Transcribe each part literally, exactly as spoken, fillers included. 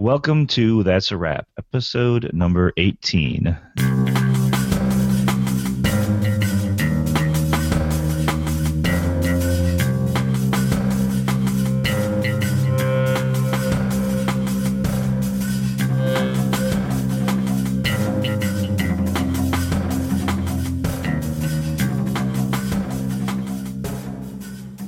Welcome to That's a Wrap, episode number eighteen.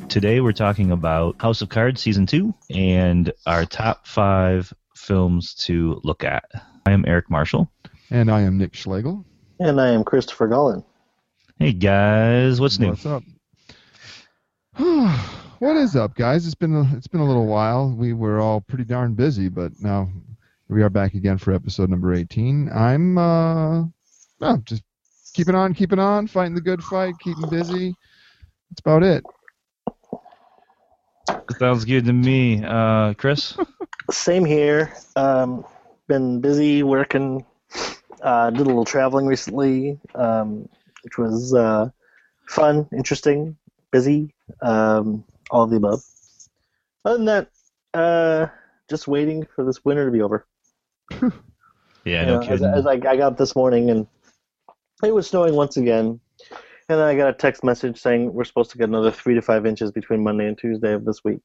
Today we're talking about House of Cards Season two and our top five films to look at. I am Eric Marshall. And I am Nick Schlegel. And I am Christopher Gullen. Hey guys, what's new? What's up? What is up, guys? It's been a, it's been a little while. We were all pretty darn busy, but now we are back again for episode number eighteen. I'm uh, oh, just keeping on, keeping on, fighting the good fight, keeping busy. That's about it. Sounds good to me. Uh, Chris? Same here. Um, been busy working. Uh, did a little traveling recently, um, which was uh, fun, interesting, busy, um, all of the above. Other than that, uh, just waiting for this winter to be over. yeah, you no know, kidding. As, as I, I got up this morning, and it was snowing once again. And then I got a text message saying we're supposed to get another three to five inches between Monday and Tuesday of this week.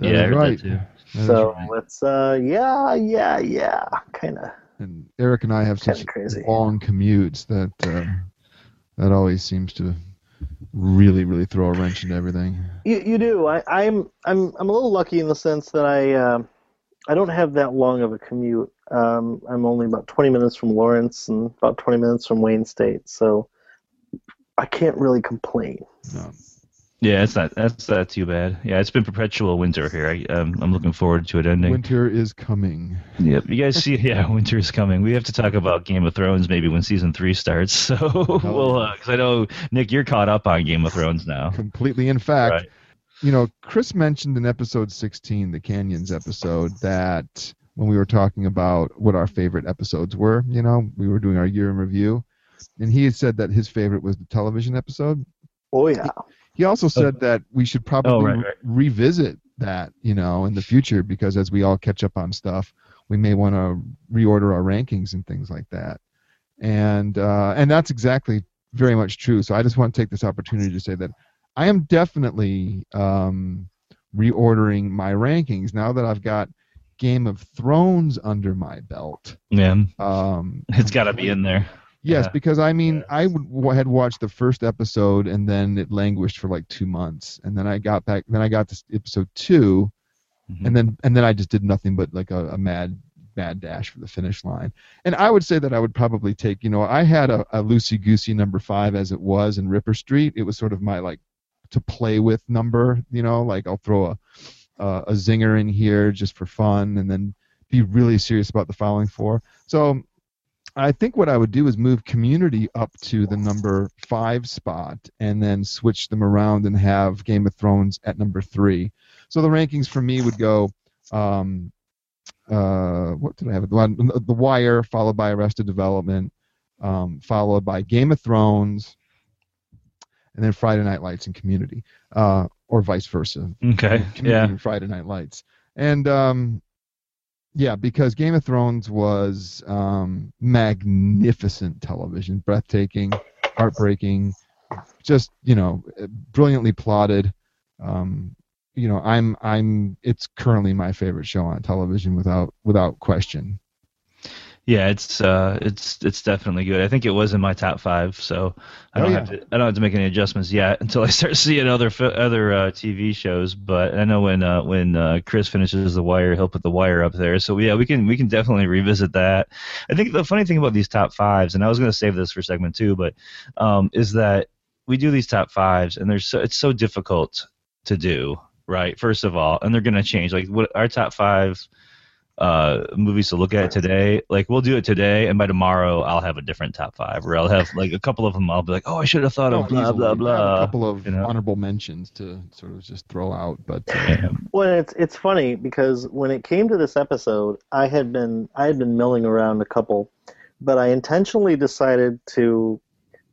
That yeah, right. Too. So right. let's, uh, yeah, yeah, yeah, kind of. And Eric and I have such crazy. long commutes that uh, that always seems to really, really throw a wrench into everything. You you do. I, I'm I'm I'm a little lucky in the sense that I uh, I don't have that long of a commute. Um, I'm only about twenty minutes from Lawrence and about twenty minutes from Wayne State. So. I can't really complain. No. Yeah, it's not that's not too bad. Yeah, it's been perpetual winter here. I, um, I'm looking forward to it ending. Winter is coming. Yep. You guys see? Yeah, winter is coming. We have to talk about Game of Thrones maybe when season three starts. So, oh. well, because uh, I know Nick, you're caught up on Game of Thrones now. Completely. In fact, right. you know, Chris mentioned in episode sixteen, the Canyons episode, that when we were talking about what our favorite episodes were, you know, we were doing our year in review. And he had said that his favorite was the television episode. Oh, yeah. He, he also said that we should probably oh, right, right. Re- revisit that, you know, in the future, because as we all catch up on stuff, we may want to reorder our rankings and things like that. And uh, and that's exactly very much true. So I just want to take this opportunity to say that I am definitely um, reordering my rankings now that I've got Game of Thrones under my belt. Yeah. Um, it's got to be in there. Yes, yeah. because, I mean, yeah. I w- had watched the first episode, and then it languished for like two months. And then I got back, then I got to episode two, mm-hmm. and then and then I just did nothing but like a, a mad mad dash for the finish line. And I would say that I would probably take, you know, I had a, a loosey-goosey number five as it was in Ripper Street. It was sort of my, like, to play with number, you know, like I'll throw a a, a zinger in here just for fun, and then be really serious about the following four. So... I think what I would do is move Community up to the number five spot and then switch them around and have Game of Thrones at number three. So the rankings for me would go, um, uh, what did I have? The Wire, followed by Arrested Development, um, followed by Game of Thrones, and then Friday Night Lights and Community, uh, or vice versa. Okay, Community yeah. and Friday Night Lights. And... Um, Yeah, because Game of Thrones was um, magnificent television, breathtaking, heartbreaking, just you know, brilliantly plotted. Um, you know, I'm I'm it's currently my favorite show on television without without question. Yeah, it's uh, it's it's definitely good. I think it was in my top five, so I don't oh, yeah. have to I don't have to make any adjustments yet until I start seeing other other uh, T V shows. But I know when uh, when uh, Chris finishes The Wire, he'll put The Wire up there. So yeah, we can we can definitely revisit that. I think the funny thing about these top fives, and I was going to save this for segment two, but um, is that we do these top fives, and there's so, it's so difficult to do right. First of all, and they're going to change. Like what our top fives. Uh, movies to look at today. Like we'll do it today, and by tomorrow I'll have a different top five, or I'll have like a couple of them. I'll be like, oh, I should have thought oh, of blah blah blah. A couple of you know? honorable mentions to sort of just throw out, but uh, well, it's it's funny because when it came to this episode, I had been I had been milling around a couple, but I intentionally decided to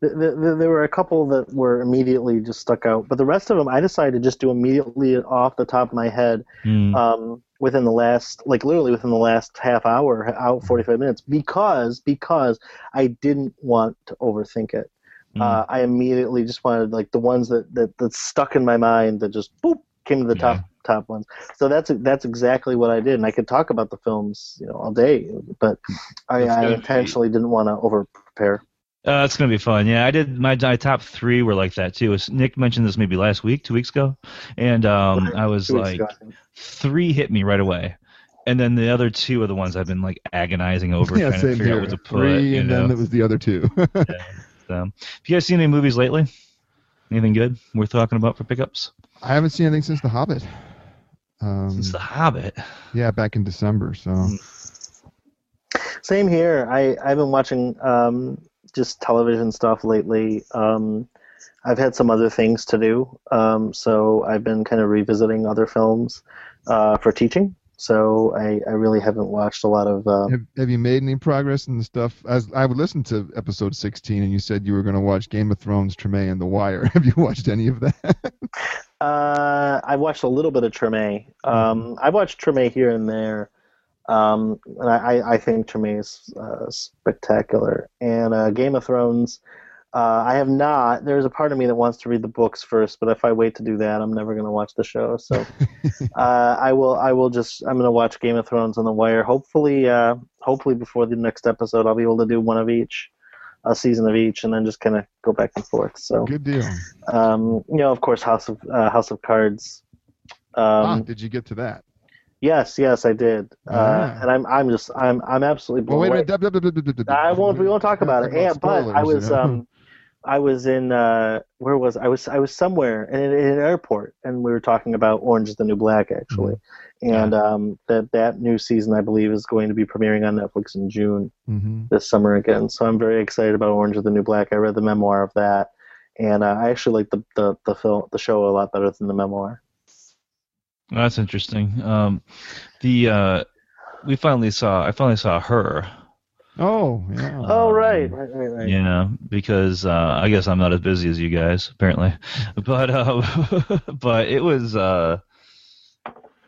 The, the, there were a couple that were immediately just stuck out, but the rest of them I decided to just do immediately off the top of my head mm. um, within the last, like literally within the last half hour, out forty-five minutes, because because I didn't want to overthink it. Mm. Uh, I immediately just wanted like the ones that, that, that stuck in my mind that just boop came to the yeah. top top ones. So that's that's exactly what I did, and I could talk about the films, you know, all day, but I, I intentionally didn't want to over prepare. Uh, it's gonna be fun, yeah. I did my, my top three were like that too. Nick mentioned this maybe last week, two weeks ago, and um, I was like, three hit me right away, and then the other two are the ones I've been like agonizing over, yeah, trying to figure here. out what to put. Three, and know. then it was the other two. yeah, so. Have you guys seen any movies lately? Anything good worth talking about for pickups? I haven't seen anything since The Hobbit. Um, since The Hobbit. Yeah, back in December. So. Same here. I I've been watching. Um, just television stuff lately. Um, I've had some other things to do, um, so I've been kind of revisiting other films uh, for teaching, so I, I really haven't watched a lot of... Uh, have, have you made any progress in the stuff? As I would listen to episode sixteen, and you said you were going to watch Game of Thrones, Treme, and The Wire. Have you watched any of that? uh, I watched a little bit of Treme. Um, I watched Treme here and there. Um, and I, I think Treme is uh, spectacular. And uh, Game of Thrones, uh, I have not. There's a part of me that wants to read the books first, but if I wait to do that, I'm never going to watch the show. So uh, I will. I will just. I'm going to watch Game of Thrones and The Wire. Hopefully, uh, hopefully before the next episode, I'll be able to do one of each, a season of each, and then just kind of go back and forth. So good deal. Um, you know, of course, House of uh, House of Cards. Um, ah, did you get to that? Yes, yes, I did, uh, yeah. and I'm, I'm just, I'm, I'm absolutely blown away. Well, wait a minute, d- d- d- d- d- I won't, we won't talk about it. Yeah, but I was, um, I was in, uh, where was I? I was, I was somewhere in, in an airport, and we were talking about Orange is the New Black, actually, mm-hmm. and yeah. um, that that new season, I believe, is going to be premiering on Netflix in June mm-hmm. this summer again. So I'm very excited about Orange is the New Black. I read the memoir of that, and uh, I actually like the the the film, the show a lot better than the memoir. That's interesting. Um, the uh, we finally saw. I finally saw Her. Oh, yeah. Oh, right, right, right, right. You know, because uh, I guess I'm not as busy as you guys apparently, but uh, but it was. Uh,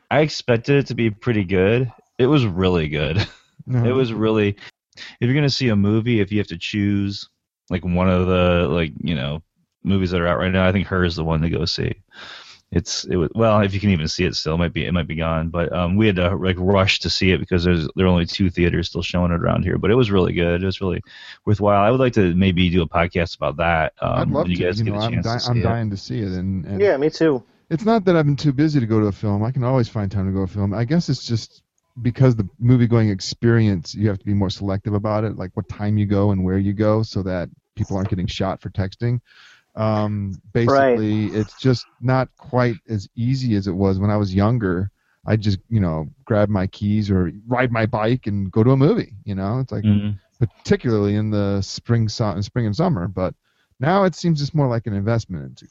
I expected it to be pretty good. It was really good. No. It was really. If you're gonna see a movie, if you have to choose like one of the like you know movies that are out right now, I think Her is the one to go see. It's it was well if you can even see it still it might be it might be gone but um we had to like rush to see it because there's there are only two theaters still showing it around here, but it was really good. It was really worthwhile. I would like to maybe do a podcast about that. Um, I'd love you to. Guys you get know, a chance I'm, di- to see I'm it. dying to see it. And, and yeah, me too. It's not that I've been too busy to go to a film. I can always find time to go to a film. I guess it's just because the movie going experience, you have to be more selective about it, like what time you go and where you go, so that people aren't getting shot for texting. Um, basically, right. It's just not quite as easy as it was when I was younger. I just, you know, grab my keys or ride my bike and go to a movie. You know, it's like mm-hmm. particularly in the spring, so- spring and summer. But now it seems just more like an investment,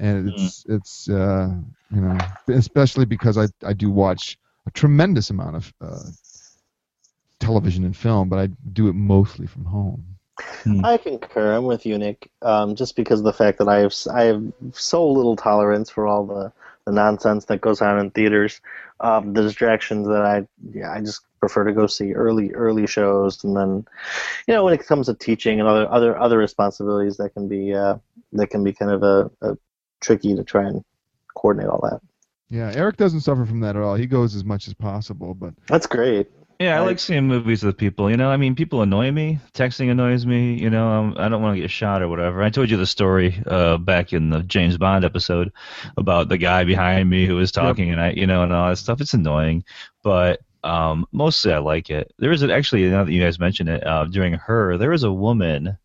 and it's mm-hmm. it's uh, you know, especially because I I do watch a tremendous amount of uh, television and film, but I do it mostly from home. Hmm. I concur. I'm with you, Nick. Um, just because of the fact that I have I have so little tolerance for all the, the nonsense that goes on in theaters, um, the distractions that I yeah, I just prefer to go see early early shows, and then you know when it comes to teaching and other other, other responsibilities that can be uh, that can be kind of a, a tricky to try and coordinate all that. Yeah, Eric doesn't suffer from that at all. He goes as much as possible, but that's great. Yeah, I like seeing movies with people, you know? I mean, people annoy me. Texting annoys me, you know? Um, I don't want to get shot or whatever. I told you the story uh, back in the James Bond episode about the guy behind me who was talking, and I, you know, and all that stuff. It's annoying, but um, mostly I like it. There is an, actually, now that you guys mentioned it, uh, during Her, there was a woman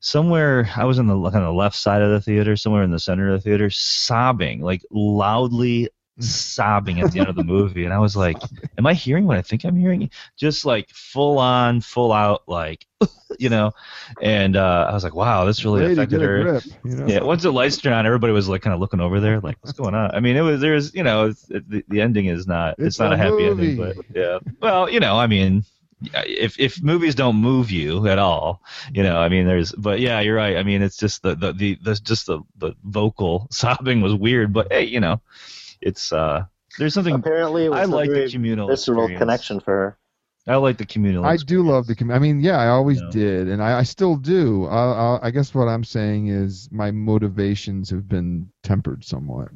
somewhere, I was on the, on the left side of the theater, somewhere in the center of the theater, sobbing, like loudly sobbing at the end of the movie, and I was like, am I hearing what I think I'm hearing? Just like full on, full out, like, you know, and uh, I was like, wow, this really Lady affected her. Grip, you know? Yeah, once the lights turned on, everybody was like kind of looking over there, like, what's going on? I mean, it was, there's, you know, it, the, the ending is not, it's, it's not a happy movie. ending, but yeah. Well, you know, I mean, if if movies don't move you at all, you know, I mean, there's, but yeah, you're right. I mean, it's just the the the, the just the, the vocal sobbing was weird, but hey, you know, it's uh, there's something. Apparently, it was I like the communal visceral experience. Connection for her. I like the communal. I experience. do love the communal. I mean, yeah, I always you know. did, and I, I still do. I, I, I guess what I'm saying is my motivations have been tempered somewhat.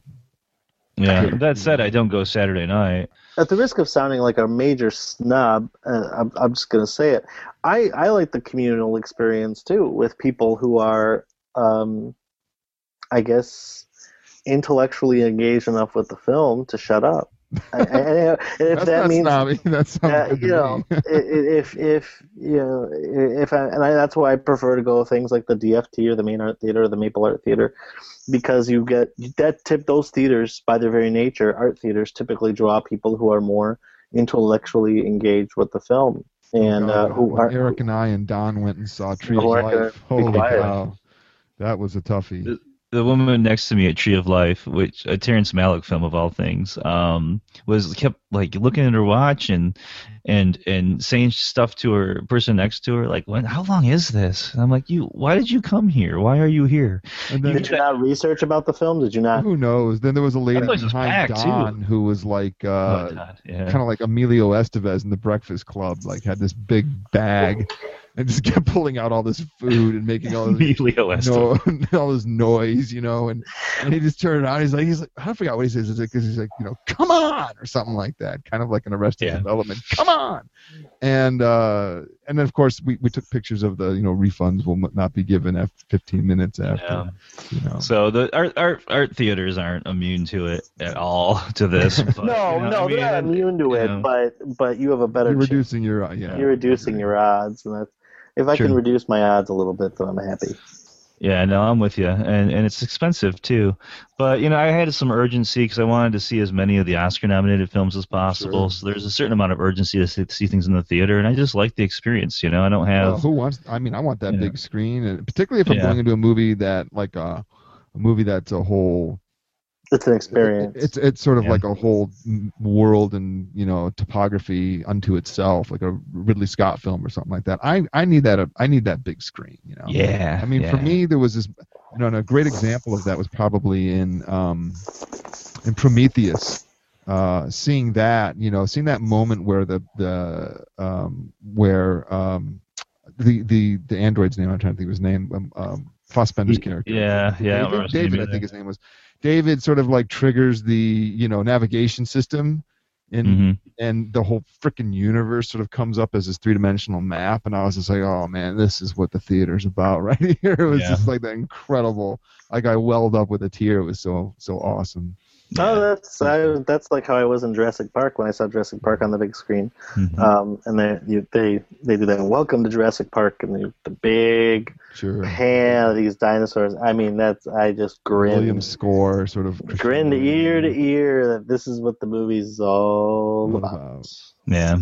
Yeah. That said, I don't go Saturday night. At the risk of sounding like a major snob, uh, I'm, I'm just going to say it. I, I like the communal experience too, with people who are, um, I guess, intellectually engaged enough with the film to shut up. I, I, and if that's that means snobby. That's uh, you know, if if you know, if I, and I, that's why I prefer to go things like the D F T or the Main Art Theater or the Maple Art Theater, because you get that tip. Those theaters, by their very nature, art theaters, typically draw people who are more intellectually engaged with the film. And oh, uh, who well, are, Eric and I and Don went and saw Tree of Life. Holy cow, that was a toughie. The woman next to me at Tree of Life, which a Terrence Malick film of all things, um, was kept like looking at her watch and and and saying stuff to her person next to her, like, when, "How long is this?" And I'm like, "You, why did you come here? Why are you here?" And then, did you not research about the film? Did you not? Who knows? Then there was a lady behind Don too. who was like, uh, oh, yeah. kind of like Emilio Estevez in The Breakfast Club, like had this big bag. And just kept pulling out all this food and making all this, no, all this noise, you know. And, and he just turned it on. He's like, he's like, I forgot what he says. Is it because he's like, you know, come on, or something like that, kind of like an Arrested yeah. Development, come on. And uh, and then of course we, we took pictures of the, you know, refunds will not be given after fifteen minutes after. Yeah. You know. So the art art art theaters aren't immune to it at all to this. But, no, you know, no, I mean, they're not immune to it, know. but but you have a better. You're reducing chance. your yeah. You're reducing yeah. your odds, and that's. If I sure. can reduce my odds a little bit, then I'm happy. Yeah, no, I'm with you. And and it's expensive, too. But, you know, I had some urgency because I wanted to see as many of the Oscar-nominated films as possible. Sure. So there's a certain amount of urgency to see, to see things in the theater, and I just like the experience, you know. I don't have... Well, who wants... I mean, I want that big know. screen, and particularly if I'm yeah. going into a movie that, like, uh, a movie that's a whole... It's an experience. It, it's it's sort of yeah. like a whole world and, you know, topography unto itself, like a Ridley Scott film or something like that. I, I need that I need that big screen, you know. Yeah. I mean, yeah. for me, there was this, you know, and a great example of that was probably in um, in Prometheus. Uh, seeing that, you know, seeing that moment where the the um, where um, the the the android's name, I'm trying to think of his name, um, um, Fassbender's character. Yeah, yeah. David, I, David, I think his name was. David sort of like triggers the, you know, navigation system, and mm-hmm. and the whole frickin' universe sort of comes up as this three-dimensional map, and I was just like, oh man, this is what the theater's about right here. It was yeah. just like that incredible. Like I welled up with a tear. It was so so awesome. Oh, that's I, that's like how I was in Jurassic Park when I saw Jurassic Park on the big screen, mm-hmm. um, and they you, they they do that. Welcome to Jurassic Park, and the, the big sure. pan of these dinosaurs. I mean, that's I just grinned. Williams score sort of grinned ear to ear that this is what the movie's all about. Yeah.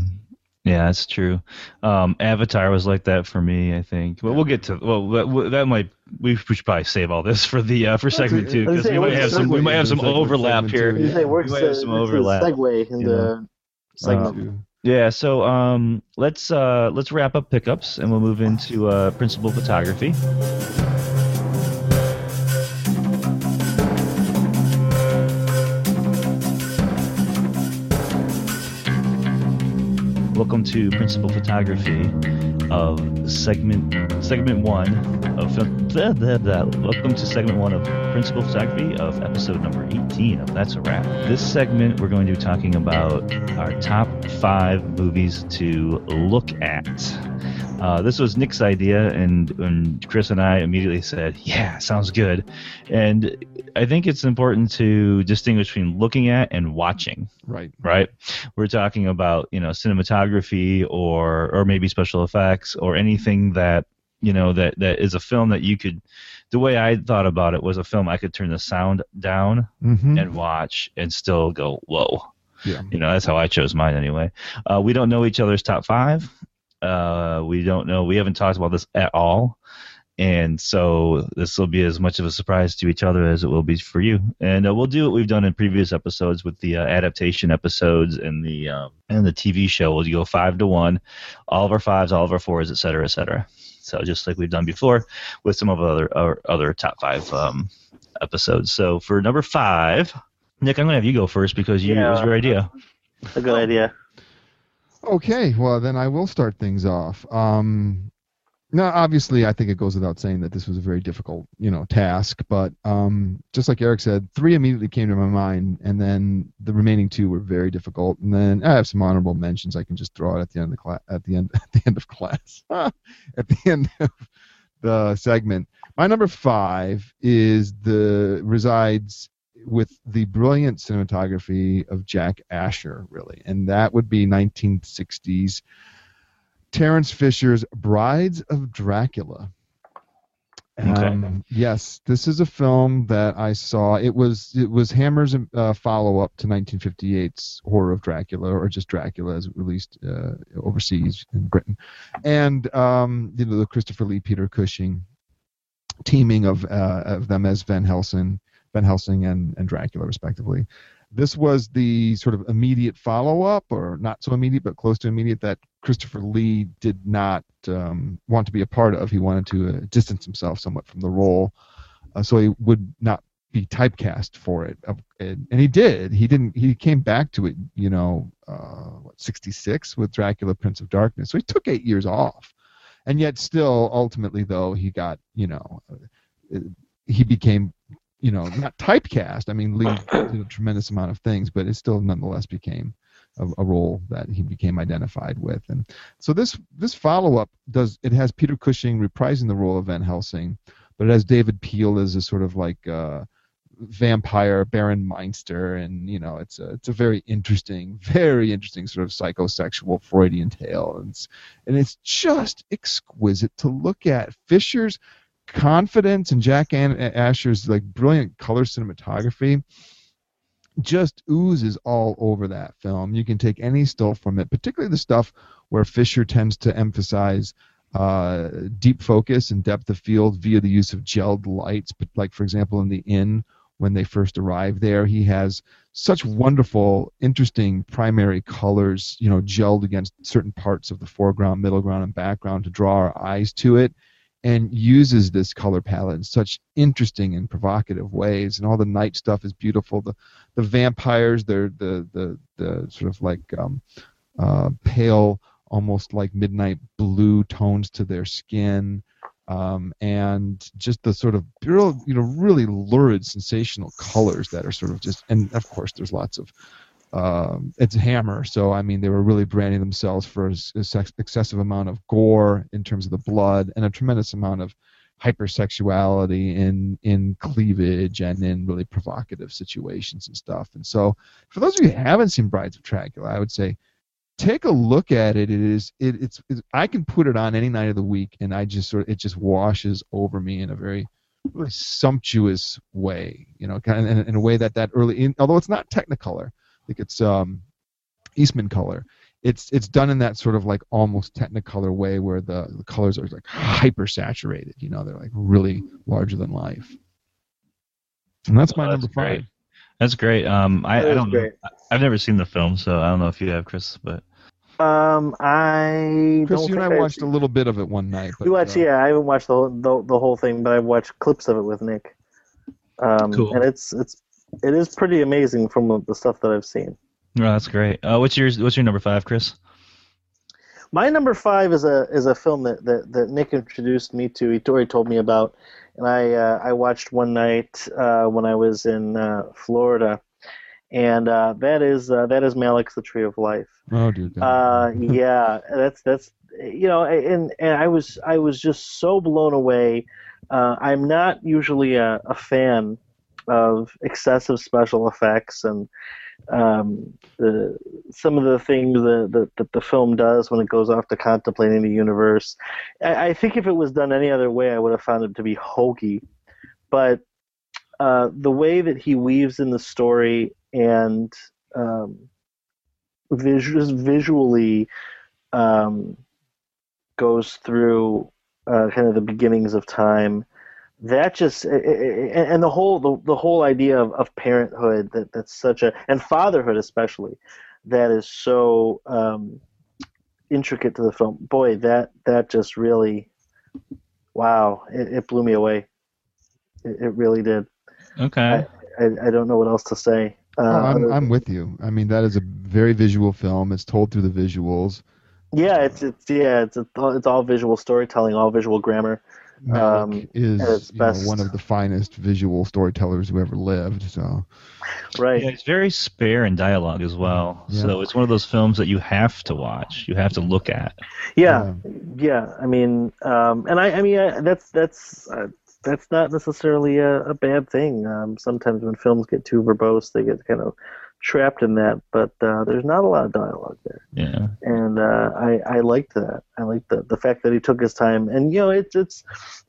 Yeah, that's true. Um, Avatar was like that for me, I think. But we'll get to well, that, that might we should probably save all this for the uh, for segment two, because we might have some we might have some overlap here. We might have some overlap. Segue into segment two. Yeah, so um, let's uh, let's wrap up pickups and we'll move into uh, principal photography. Welcome to Principal Photography of segment segment one of film, blah, blah, blah. Welcome to segment one of Principal Photography of episode number eighteen of That's a Wrap. This segment we're going to be talking about our top five movies to look at. Uh, this was Nick's idea, and, and Chris and I immediately said, yeah, sounds good. And I think it's important to distinguish between looking at and watching. Right. Right? We're talking about, you know, cinematography or or maybe special effects or anything that, you know, that, that is a film that you could – the way I thought about it was a film I could turn the sound down mm-hmm. and watch and still go, whoa. Yeah. You know, that's how I chose mine anyway. Uh, we don't know each other's top five. Uh, we don't know. We haven't talked about this at all, And so this will be as much of a surprise to each other as it will be for you. And uh, we'll do what we've done in previous episodes with the uh, adaptation episodes and the um, and the T V show. We'll go five to one, all of our fives, all of our fours, et cetera, et cetera. So just like we've done before with some of other, our other top five um, episodes. So for number five, Nick, I'm going to have you go first because you, yeah, it was your idea. That's a good idea. Okay, well, then I will start things off. Um, now, obviously, I think it goes without saying that this was a very difficult, you know, task. But um, just like Eric said, three immediately came to my mind, and then the remaining two were very difficult. And then I have some honorable mentions I can just throw out at the end of the class, at the end, at the end of class, at the end of the segment. My number five is the resides. with the brilliant cinematography of Jack Asher, really. And that would be nineteen sixties Terrence Fisher's Brides of Dracula. Okay. Um, yes, this is a film that I saw. It was it was Hammer's uh, follow-up to nineteen fifty-eight's Horror of Dracula, or just Dracula as it released uh, overseas in Britain. And um, you know, the Christopher Lee, Peter Cushing teaming of, uh, of them as Van Helsing. Van Helsing and, and Dracula, respectively. This was the sort of immediate follow-up, or not so immediate, but close to immediate, that Christopher Lee did not um, want to be a part of. He wanted to uh, distance himself somewhat from the role, uh, so he would not be typecast for it. Uh, and, and he did. He didn't. He came back to it, you know, uh, what, sixty-six with Dracula, Prince of Darkness. So he took eight years off, and yet still, ultimately, though, he got, you know, uh, he became. You know, not typecast. I mean, Lee did a tremendous amount of things, but it still nonetheless became a, a role that he became identified with. And so this this follow-up does it has Peter Cushing reprising the role of Van Helsing, but it has David Peele as a sort of like uh, vampire Baron Meinster, and you know, it's a it's a very interesting, very interesting sort of psychosexual Freudian tale, and it's, and it's just exquisite to look at. Fisher's confidence and Jack Asher's like brilliant color cinematography just oozes all over that film. You can take any still from it, particularly the stuff where Fisher tends to emphasize uh, deep focus and depth of field via the use of gelled lights. But like, for example, in the inn when they first arrive there, he has such wonderful, interesting primary colors, you know, gelled against certain parts of the foreground, middle ground, and background to draw our eyes to it. And uses this color palette in such interesting and provocative ways, and all the night stuff is beautiful. The the vampires, they're the the the sort of like um, uh, pale, almost like midnight blue tones to their skin, um, and just the sort of real, you know, really lurid, sensational colors that are sort of just. And of course, there's lots of. Um, it's Hammer, so I mean they were really branding themselves for an excessive amount of gore in terms of the blood, and a tremendous amount of hypersexuality in in cleavage and in really provocative situations and stuff. And so, for those of you who haven't seen *Brides of Dracula*, I would say take a look at it. It is it, it's, it's I can put it on any night of the week, and I just sort of it just washes over me in a very really sumptuous way, you know, kind of in, in a way that that early, in, although it's not Technicolor. I think it's um, Eastman color. It's it's done in that sort of like almost Technicolor way where the, the colors are like hyper saturated. You know, they're like really larger than life. And that's oh, my that's number great. five. That's great. Um, I, I don't. Great. I've never seen the film, so I don't know if you have, Chris, but. Um, I. Chris, don't you and I watched I a little bit of it one night. But, we watched, uh, yeah, I haven't watched the, the the whole thing, but I've watched clips of it with Nick. Um, cool. And it's it's. It is pretty amazing from the stuff that I've seen. Oh, that's great. Uh, what's yours? What's your number five, Chris? My number five is a is a film that, that, that Nick introduced me to. He told me about, and I uh, I watched one night uh, when I was in uh, Florida, and uh, that is uh, that is Malick's The Tree of Life. Oh, dear God. Uh, yeah, that's that's you know, and and I was I was just so blown away. Uh, I'm not usually a, a fan. Of excessive special effects and um, the, some of the things that the, the, the film does when it goes off to contemplating the universe. I, I think if it was done any other way, I would have found it to be hokey. But uh, the way that he weaves in the story and um, vis- visually um, goes through uh, kind of the beginnings of time. That just it, it, and the whole the, the whole idea of, of parenthood that that's such a and fatherhood especially that is so um, intricate to the film. Boy, that that just really wow! It, it blew me away. It, it really did. Okay. I, I, I don't know what else to say. Uh, oh, I'm, I'm with you. I mean, that is a very visual film. It's told through the visuals. Yeah, it's it's yeah, it's it's all visual storytelling, all visual grammar. Um, Malick is you know, one of the finest visual storytellers who ever lived. So, right, yeah, it's very spare in dialogue as well. Yeah. So it's one of those films that you have to watch, you have to look at. Yeah, yeah. yeah. I mean, um, and I, I mean, I, that's that's uh, that's not necessarily a, a bad thing. Um, sometimes when films get too verbose, they get kind of trapped in that. But uh, there's not a lot of dialogue there. Yeah, and uh, I I liked that. I liked the the fact that he took his time. And you know, it's it's.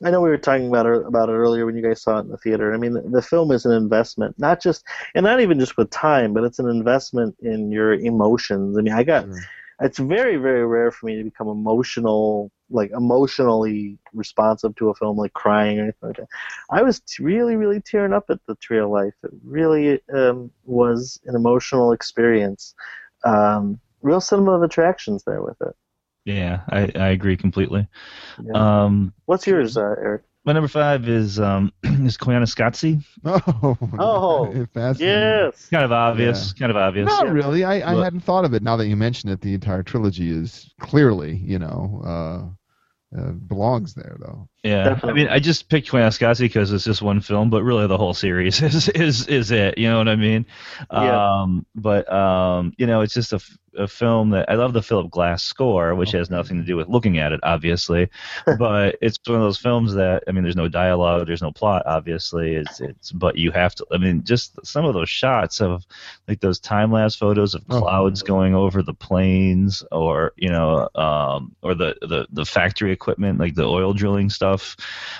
I know we were talking about it, about it earlier when you guys saw it in the theater. I mean, the, the film is an investment, not just and not even just with time, but it's an investment in your emotions. I mean, I got. Sure. It's very very rare for me to become emotional, like emotionally responsive to a film, like crying or anything like that. I was really really tearing up at the Tree of Life. It really um, was an emotional experience. Um, real cinema of attractions there with it. Yeah, I, I agree completely. Yeah. Um, What's yours, uh, Eric? My number five is um, is Koyaanisqatsi. Oh, oh yes. Kind of obvious. Yeah. Kind of obvious. Not yeah. really. I, I hadn't thought of it. Now that you mention it, the entire trilogy is clearly, you know, uh, uh, belongs there, though. Yeah. Definitely. I mean, I just picked Koyaanisqatsi because it's just one film, but really the whole series is is, is it. You know what I mean? Yeah. Um, but, um, you know, it's just a... a film that I love the Philip Glass score, which okay. has nothing to do with looking at it, obviously, but it's one of those films that, I mean, there's no dialogue, there's no plot, obviously, it's it's but you have to, I mean, just some of those shots of like those time-lapse photos of clouds oh. going over the plains, or you know um, or the, the, the factory equipment, like the oil drilling stuff,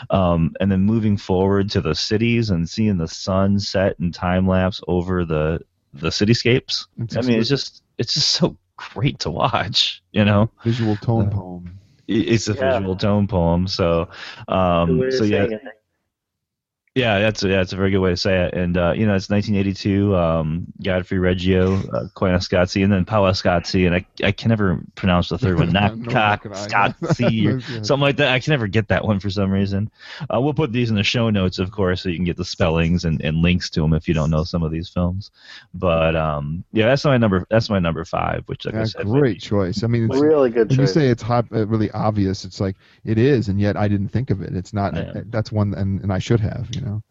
um, and then moving forward to the cities and seeing the sun set and time-lapse over the the cityscapes. It's I mean, it's just It's just so great to watch, you know. Visual tone uh, poem. It's a yeah. visual tone poem. So, um, so yeah, it. yeah, that's yeah, that's a very good way to say it. And uh, you know, it's nineteen eighty-two. Um, Godfrey Reggio, uh, Koyaanisqatsi, and then Powasqatsi, and I I can never pronounce the third one. Nakskatsi or something like that. I can never get that one for some reason. Uh, we'll put these in the show notes, of course, so you can get the spellings and, and links to them if you don't know some of these films. But um, yeah, that's my number. That's my number five, which like yeah, I said, great choice. I mean, it's, really good. When choice. You say it's hot, really obvious. It's like it is, and yet I didn't think of it. It's not. Yeah. That's one, and, and I should have. You know.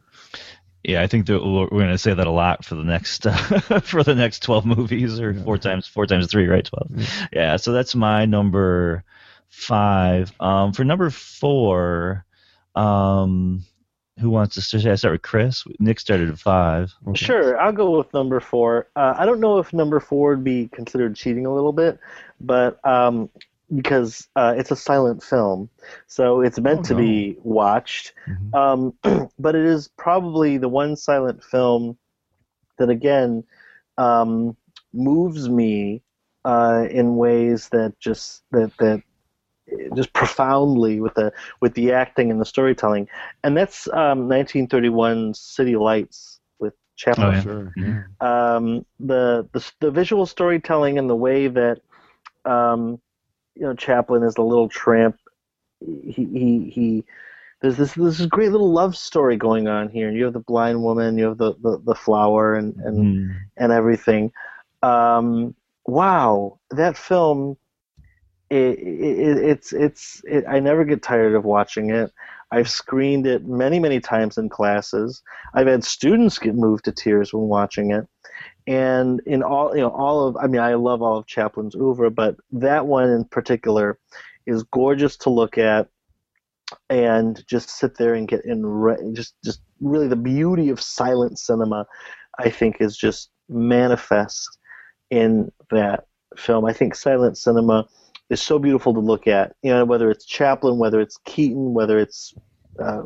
Yeah, I think that we're going to say that a lot for the next uh, for the next twelve movies or yeah. four times four times three, right? Twelve. Yeah. yeah. So that's my number five. Um, for number four, um, who wants to start? Should I start with Chris? Nick started at five. Okay. Sure, I'll go with number four. Uh, I don't know if number four would be considered cheating a little bit, but um, because uh, it's a silent film. So it's meant oh, to no. be watched. Mm-hmm. Um, but it is probably the one silent film that, again, um, moves me uh, in ways that just that that just profoundly with the with the acting and the storytelling. And that's um, nineteen thirty-one City Lights with Chaplin. Oh, yeah. Sure. Mm-hmm. um, the, the the visual storytelling and the way that um, you know Chaplin is the little tramp. He, he, he, there's this, this great little love story going on here, and you have the blind woman, you have the, the, the flower and, and, mm. and everything. Um, wow. That film, it, it, it's, it's, it, I never get tired of watching it. I've screened it many, many times in classes. I've had students get moved to tears when watching it. And in all, you know, all of, I mean, I love all of Chaplin's oeuvre, but that one in particular is gorgeous to look at, and just sit there and get in. Re- just, just really, the beauty of silent cinema, I think, is just manifest in that film. I think silent cinema is so beautiful to look at. You know, whether it's Chaplin, whether it's Keaton, whether it's uh,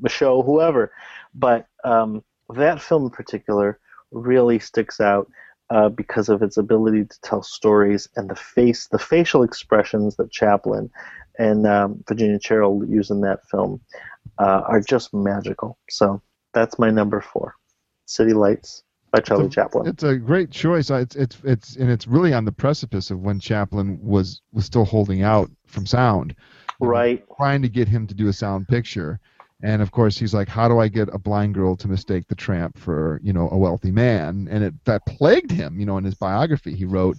Michaud, whoever, but um, that film in particular really sticks out. uh, because of its ability to tell stories and the face, the facial expressions that Chaplin and um, Virginia Cheryl use in that film uh, are just magical. So that's my number four, City Lights by Charlie it's a, Chaplin. It's a great choice. It's it's it's and it's really on the precipice of when Chaplin was was still holding out from sound, right? Trying to get him to do a sound picture. And of course, he's like, "How do I get a blind girl to mistake the tramp for, you know, a wealthy man?" And it that plagued him, you know. In his biography, he wrote,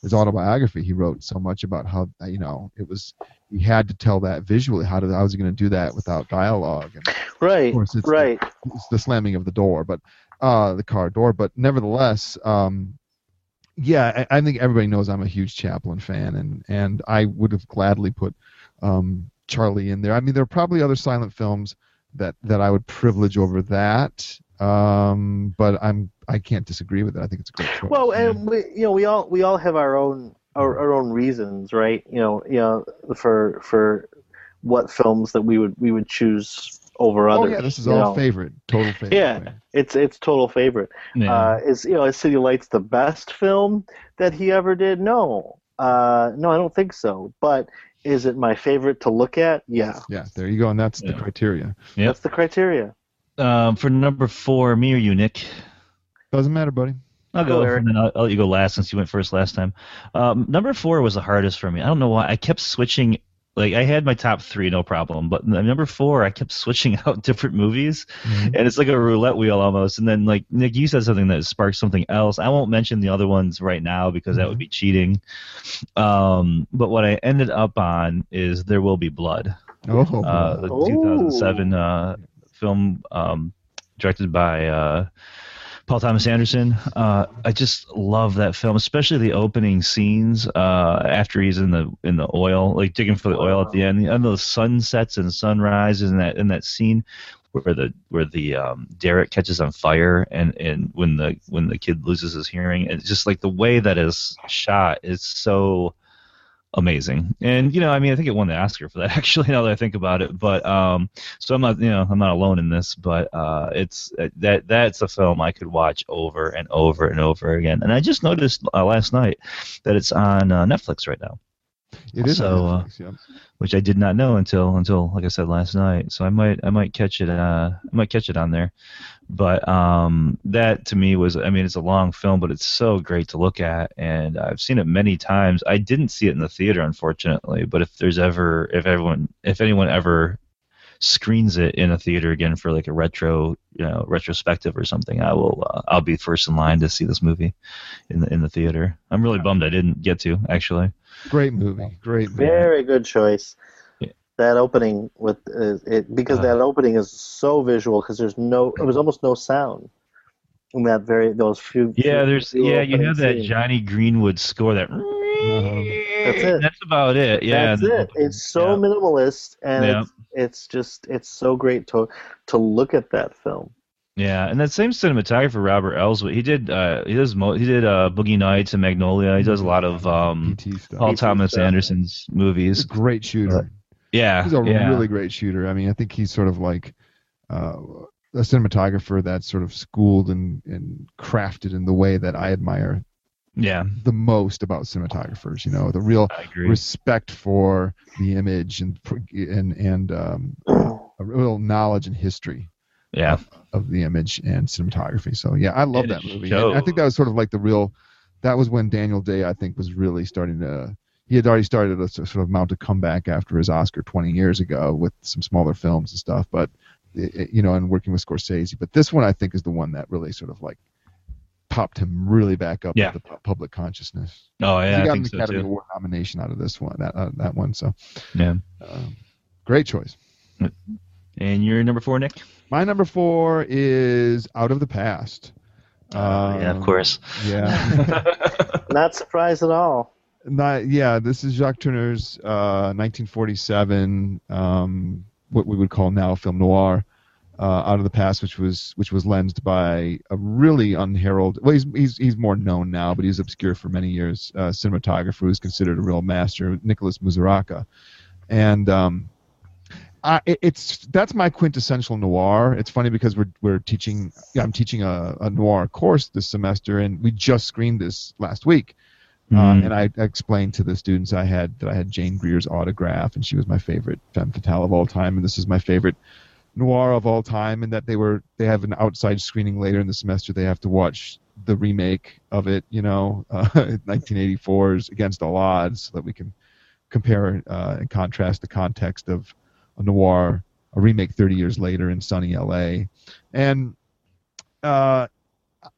his autobiography, he wrote so much about how, you know, it was he had to tell that visually. How did how was he going to do that without dialogue? And right. Of course, it's, right. The, it's the slamming of the door, but uh, the car door. But nevertheless, um, yeah, I, I think everybody knows I'm a huge Chaplin fan, and and I would have gladly put. Um, Charlie in there. I mean, there are probably other silent films that, that I would privilege over that, um, but I'm I can't disagree with it. I think it's a great choice. Well, and we, you know, we all we all have our own our, our own reasons, right? You know, you know, for for what films that we would we would choose over others. Oh yeah, this is all know. favorite, total favorite. Yeah, way. it's it's total favorite. Yeah. Uh, is you know, is City Lights the best film that he ever did? No, uh, no, I don't think so. But is it my favorite to look at? Yeah. Yeah, there you go, and that's yeah. the criteria. Yep. That's the criteria. Um, for number four, me or you, Nick? Doesn't matter, buddy. I'll go, go and then I'll, I'll let you go last since you went first last time. Um, number four was the hardest for me. I don't know why. I kept switching. Like, I had my top three, no problem. But number four, I kept switching out different movies. Mm-hmm. And it's like a roulette wheel almost. And then, like, Nick, you said something that sparked something else. I won't mention the other ones right now because mm-hmm. that would be cheating. Um, but what I ended up on is There Will Be Blood. Oh. Uh, the oh. two thousand seven uh, film um, directed by uh, Paul Thomas Anderson. Uh, I just love that film, especially the opening scenes uh, after he's in the in the oil, like digging for the oil at the end. And those sunsets and sunrises, and that in that scene where the where the um, derrick catches on fire, and, and when the when the kid loses his hearing, it's just like the way that is shot is so amazing. And you know, I mean, I think it won the Oscar for that. Actually, now that I think about it, but um, so I'm not, you know, I'm not alone in this. But uh, it's that that's a film I could watch over and over and over again. And I just noticed uh, last night that it's on uh, Netflix right now. It is so, on Netflix, yeah. uh, which I did not know until until like I said last night. So I might I might catch it uh, I might catch it on there. But um, that to me was, I mean, it's a long film, but it's so great to look at, and I've seen it many times. I didn't see it in the theater, unfortunately, but if there's ever, if everyone, if anyone ever screens it in a theater again for like a retro, you know, retrospective or something, I will, uh, I'll be first in line to see this movie in the in the theater. I'm really bummed I didn't get to, actually. Great movie, great movie. Very good choice. That opening with uh, it because uh, that opening is so visual because there's no it was almost no sound in that very those few yeah few, there's few yeah you have that scene. Johnny Greenwood score that uh-huh. that's it that's about it yeah that's it it's so yeah. minimalist and yeah. it's, it's just it's so great to to look at that film. Yeah, and that same cinematographer, Robert Elswit, he did uh, he does mo- he did uh, Boogie Nights and Magnolia. He does a lot of um, Paul Thomas stuff. Anderson's movies. Great shooter. Uh, Yeah, he's a yeah. really great shooter. I mean, I think he's sort of like uh, a cinematographer that's sort of schooled and, and crafted in the way that I admire yeah. the most about cinematographers. You know, the real respect for the image and and and um, a real knowledge and history. Yeah, of, of the image and cinematography. So yeah, I love it that movie. I think that was sort of like the real. That was when Daniel Day, I think, was really starting to. He had already started a sort of mount a comeback after his Oscar twenty years ago with some smaller films and stuff, but it, you know, and working with Scorsese. But this one, I think, is the one that really sort of like popped him really back up yeah. to the public consciousness. Oh yeah, he got I think an Academy so too. Award nomination out of this one, that uh, that one. So yeah, um, great choice. And your number four, Nick? My number four is Out of the Past. Uh, yeah, of course. Yeah, not surprised at all. Not, yeah, this is Jacques Tourneur's uh, nineteen forty-seven, um, what we would call now film noir, uh, Out of the Past, which was which was lensed by a really unheralded. Well, he's he's he's more known now, but he's obscure for many years. Uh, cinematographer who's considered a real master, Nicolas Musuraca, and um, I, it's that's my quintessential noir. It's funny because we're we're teaching. I'm teaching a, a noir course this semester, and we just screened this last week. Mm-hmm. Uh, and I, I explained to the students I had that I had Jane Greer's autograph, and she was my favorite femme fatale of all time, and this is my favorite noir of all time, and that they were they have an outside screening later in the semester. They have to watch the remake of it, you know, uh, nineteen eighty-four's Against All Odds, so that we can compare uh, and contrast the context of a noir, a remake thirty years later in sunny L A. And uh,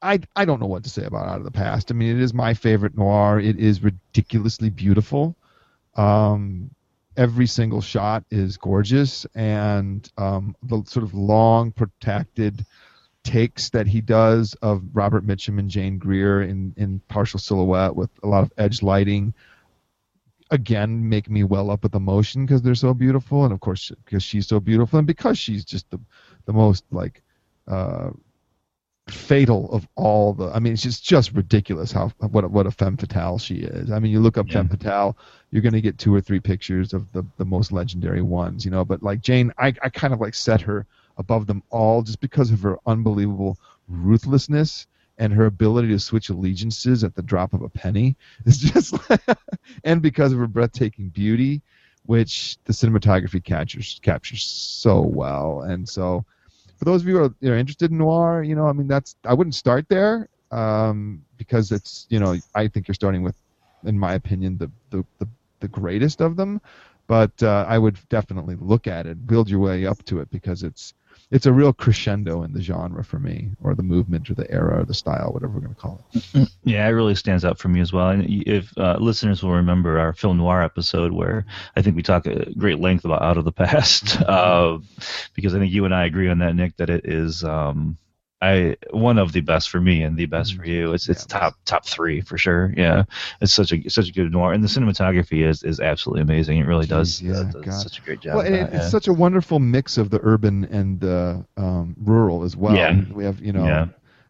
I I don't know what to say about Out of the Past. I mean, it is my favorite noir. It is ridiculously beautiful. Um, every single shot is gorgeous, and um, the sort of long, protracted takes that he does of Robert Mitchum and Jane Greer in, in partial silhouette with a lot of edge lighting, again, make me well up with emotion because they're so beautiful, and of course because she's so beautiful, and because she's just the the most like uh, fatal of all the. I mean, it's just just ridiculous how what what a femme fatale she is. I mean, you look up yeah. femme fatale, you're gonna get two or three pictures of the the most legendary ones, you know. But like Jane, I I kind of like set her above them all just because of her unbelievable ruthlessness and her ability to switch allegiances at the drop of a penny. It's just and because of her breathtaking beauty, which the cinematography captures captures so well. And so for those of you who are, you know, interested in noir, you know, I mean, that's I wouldn't start there um, because it's, you know, I think you're starting with, in my opinion, the the, the, the greatest of them. But uh, I would definitely look at it, build your way up to it, because it's it's a real crescendo in the genre for me, or the movement, or the era, or the style, whatever we're going to call it. Yeah, it really stands out for me as well. And if uh, listeners will remember our film noir episode, where I think we talk at great length about Out of the Past, uh, because I think you and I agree on that, Nick, that it is um, I one of the best for me and the best for you. It's it's yeah, top top three for sure. Yeah, it's such a such a good noir, and the cinematography is, is absolutely amazing. It really does, Jeez, yeah, uh, does such a great job. Well, and that, it's yeah. such a wonderful mix of the urban and the um, rural as well. Yeah. We have you know, yeah.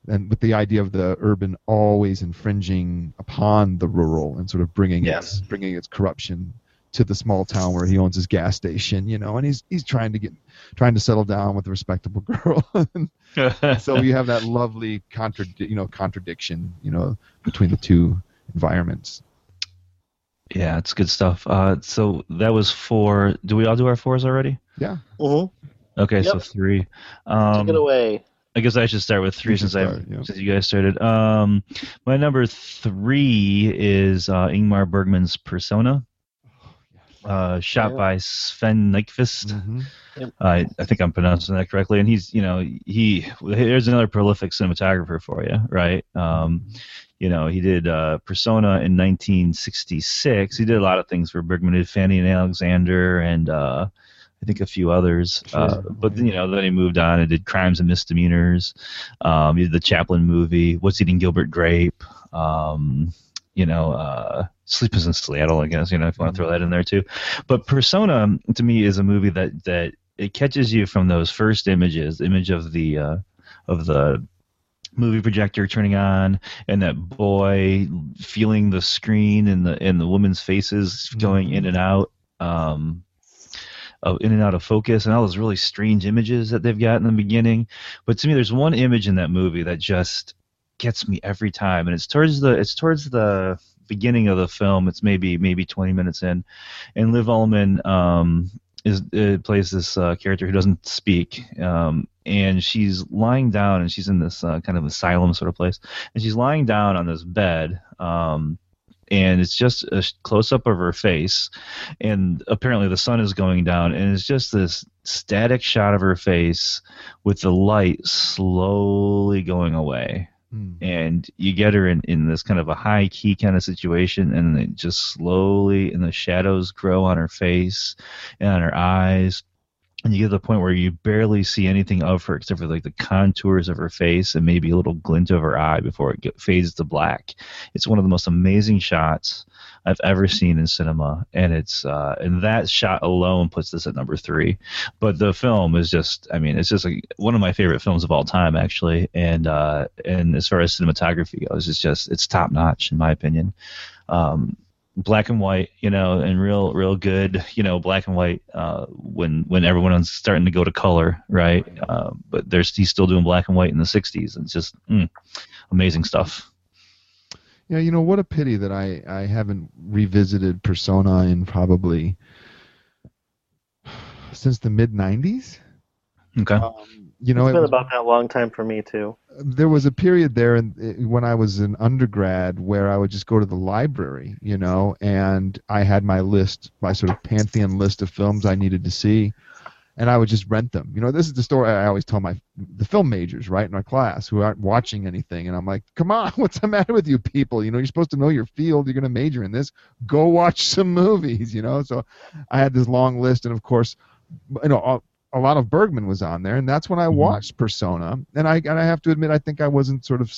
and with the idea of the urban always infringing upon the rural and sort of bringing yeah. its bringing its corruption to the small town where he owns his gas station, you know, and he's he's trying to get trying to settle down with a respectable girl. So you have that lovely contra- you know, contradiction, you know, between the two environments. Yeah, it's good stuff. Uh, so that was four. Do we all do our fours already? Yeah. Mm-hmm. Okay, yep. So three. Um, Take it away. I guess I should start with three since start, I yeah. since you guys started. Um, my number three is uh, Ingmar Bergman's Persona. Uh, shot yeah. by Sven Nykvist. Mm-hmm. Yep. Uh, I think I'm pronouncing that correctly. And he's, you know, he there's another prolific cinematographer for you, right? Um, you know, he did uh, Persona in nineteen sixty-six. He did a lot of things for Bergman. He did Fanny and Alexander and uh, I think a few others. Uh, but, you know, then he moved on and did Crimes and Misdemeanors. Um, he did the Chaplin movie, What's Eating Gilbert Grape. Um, you know, uh, Sleepers in Seattle, I guess, you know, if you want to throw that in there too. But Persona, to me, is a movie that, that it catches you from those first images, image of the uh, of the movie projector turning on and that boy feeling the screen and the and the woman's faces going in and out, um, of in and out of focus, and all those really strange images that they've got in the beginning. But to me, there's one image in that movie that just gets me every time, and it's towards the it's towards the beginning of the film. It's maybe maybe twenty minutes in, and Liv Ullman um is uh, plays this uh, character who doesn't speak, um and she's lying down, and she's in this uh, kind of asylum sort of place, and she's lying down on this bed, um and it's just a close-up of her face, and apparently the sun is going down, and it's just this static shot of her face with the light slowly going away. And you get her in, in this kind of a high key kind of situation, and it just slowly, and the shadows grow on her face and on her eyes, and you get to the point where you barely see anything of her except for like the contours of her face and maybe a little glint of her eye before it get, fades to black. It's one of the most amazing shots I've ever seen in cinema, and it's uh, and that shot alone puts this at number three. But the film is just, I mean, it's just like one of my favorite films of all time, actually. And uh, and as far as cinematography goes, it's just it's top notch in my opinion. Um, black and white, you know, and real, real good, you know, black and white, uh, when, when everyone's starting to go to color. Right. Uh, but there's, he's still doing black and white in the sixties, and it's just mm, amazing stuff. Yeah. You know, what a pity that I, I haven't revisited Persona in probably since the mid nineties. Okay. Um, you know, it's been it was, about that long time for me too. There was a period there in, in, when I was an undergrad where I would just go to the library, you know, and I had my list, my sort of pantheon list of films I needed to see, and I would just rent them. You know, this is the story I always tell my the film majors, right, in our class who aren't watching anything, and I'm like, come on, what's the matter with you people? You know, you're supposed to know your field. You're going to major in this. Go watch some movies, you know. So I had this long list, and of course, you know, all, a lot of Bergman was on there, and that's when I watched Persona. And I and I have to admit, I think I wasn't sort of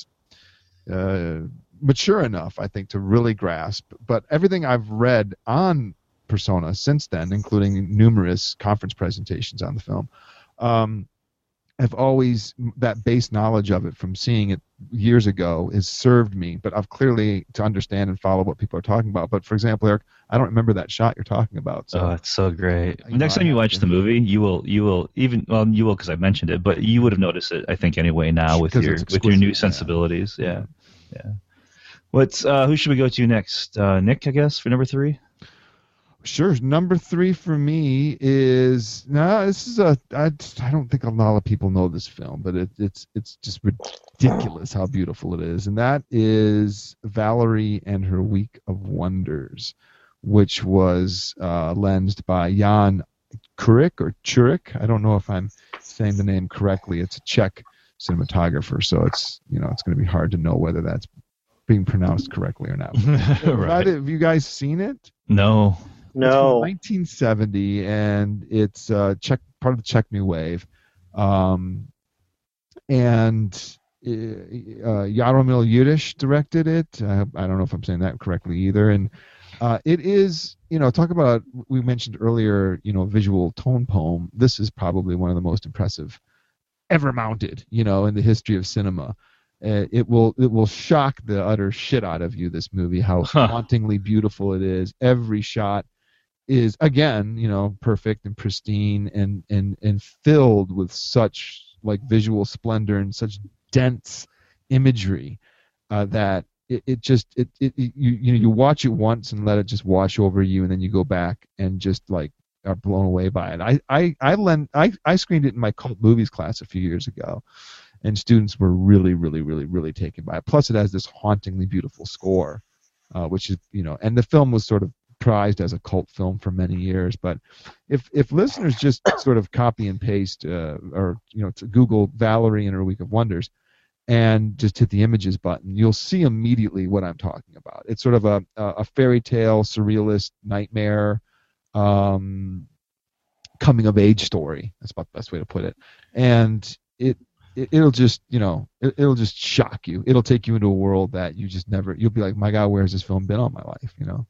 uh, mature enough, I think, to really grasp. But everything I've read on Persona since then, including numerous conference presentations on the film, um, have always, that base knowledge of it from seeing it years ago has served me. But I've clearly to understand and follow what people are talking about. But for example, Eric, I don't remember that shot you're talking about. So. Oh, it's so great! You Next know, time you watch the movie, you will, you will even, well, you will because I mentioned it, but you would have noticed it, I think, anyway. Now with your with your new sensibilities, yeah, yeah. yeah. What's uh, who should we go to next? Uh, Nick, I guess, for number three. Sure. Number three for me is no. Nah, this is a. I, just, I don't think a lot of people know this film, but it, it's it's just ridiculous how beautiful it is, and that is Valerie and Her Week of Wonders, which was uh, lensed by Jan Kuryk or Churyk. I don't know if I'm saying the name correctly. It's a Czech cinematographer, so it's you know it's going to be hard to know whether that's being pronounced correctly or not. Right. Have you guys seen it? No. No. It's from nineteen seventy, and it's uh, Czech, part of the Czech New Wave. Um, and uh, Jaromil Judisch directed it. Uh, I don't know if I'm saying that correctly either. And uh, it is, you know, talk about, we mentioned earlier, you know, visual tone poem. This is probably one of the most impressive ever mounted, you know, in the history of cinema. Uh, it will it will shock the utter shit out of you, this movie, how huh. hauntingly beautiful it is. Every shot is, again, you know, perfect and pristine and and and filled with such like visual splendor and such dense imagery uh, that it, it just it, it it you you know you watch it once and let it just wash over you, and then you go back and just like are blown away by it. I I I lend I I screened it in my cult movies class a few years ago. And students were really, really, really, really taken by it. Plus, it has this hauntingly beautiful score, uh, which is, you know, and the film was sort of prized as a cult film for many years. But if if listeners just sort of copy and paste uh, or, you know, to Google Valerie and Her Week of Wonders and just hit the images button, you'll see immediately what I'm talking about. It's sort of a, a fairy tale, surrealist, nightmare, um, coming-of-age story. That's about the best way to put it. And it... It'll just, you know, it'll just shock you. It'll take you into a world that you just never, you'll be like, my God, where's this film been all my life, you know?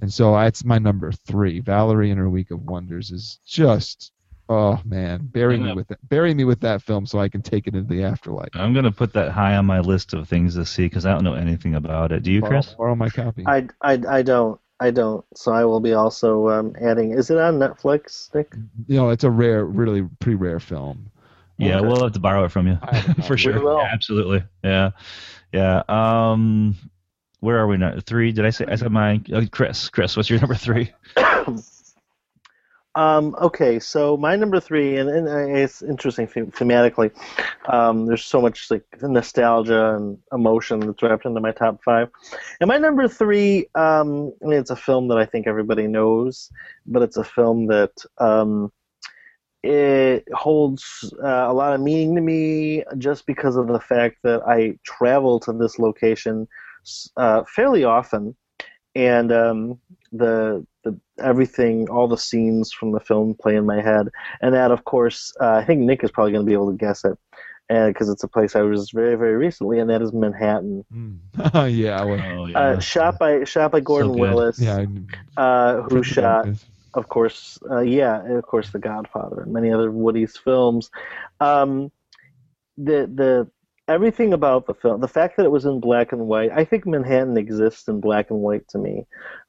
And so I, it's my number three. Valerie and Her Week of Wonders is just, oh man, bury me with that. Bury me with that film so I can take it into the afterlife. I'm going to put that high on my list of things to see because I don't know anything about it. Do you, Chris? Borrow, borrow my copy. I, I, I don't. I don't, so I will be also um, adding, is it on Netflix, Nick? You know, it's a rare, really pretty rare film. Yeah, okay. We'll have to borrow it from you for sure. Yeah, absolutely. Yeah, yeah. Um, where are we now? Three? Did I say? I said mine. Oh, Chris. Chris, what's your number three? um. Okay. So my number three, and, and it's interesting thematically. Um, there's so much like nostalgia and emotion that's wrapped into my top five. And my number three, um, I mean, it's a film that I think everybody knows, but it's a film that, um. It holds uh, a lot of meaning to me just because of the fact that I travel to this location uh, fairly often, and um, the the everything, all the scenes from the film play in my head, and that, of course, uh, I think Nick is probably going to be able to guess it because uh, it's a place I was very, very recently, and that is Manhattan. Mm. Oh yeah, well, oh, yeah. Uh, shot by shot by Gordon so Willis, yeah, uh, who shot. Of course, uh, yeah, and of course, The Godfather and many other Woody's films. Um, the the everything about the film, the fact that it was in black and white, I think Manhattan exists in black and white to me.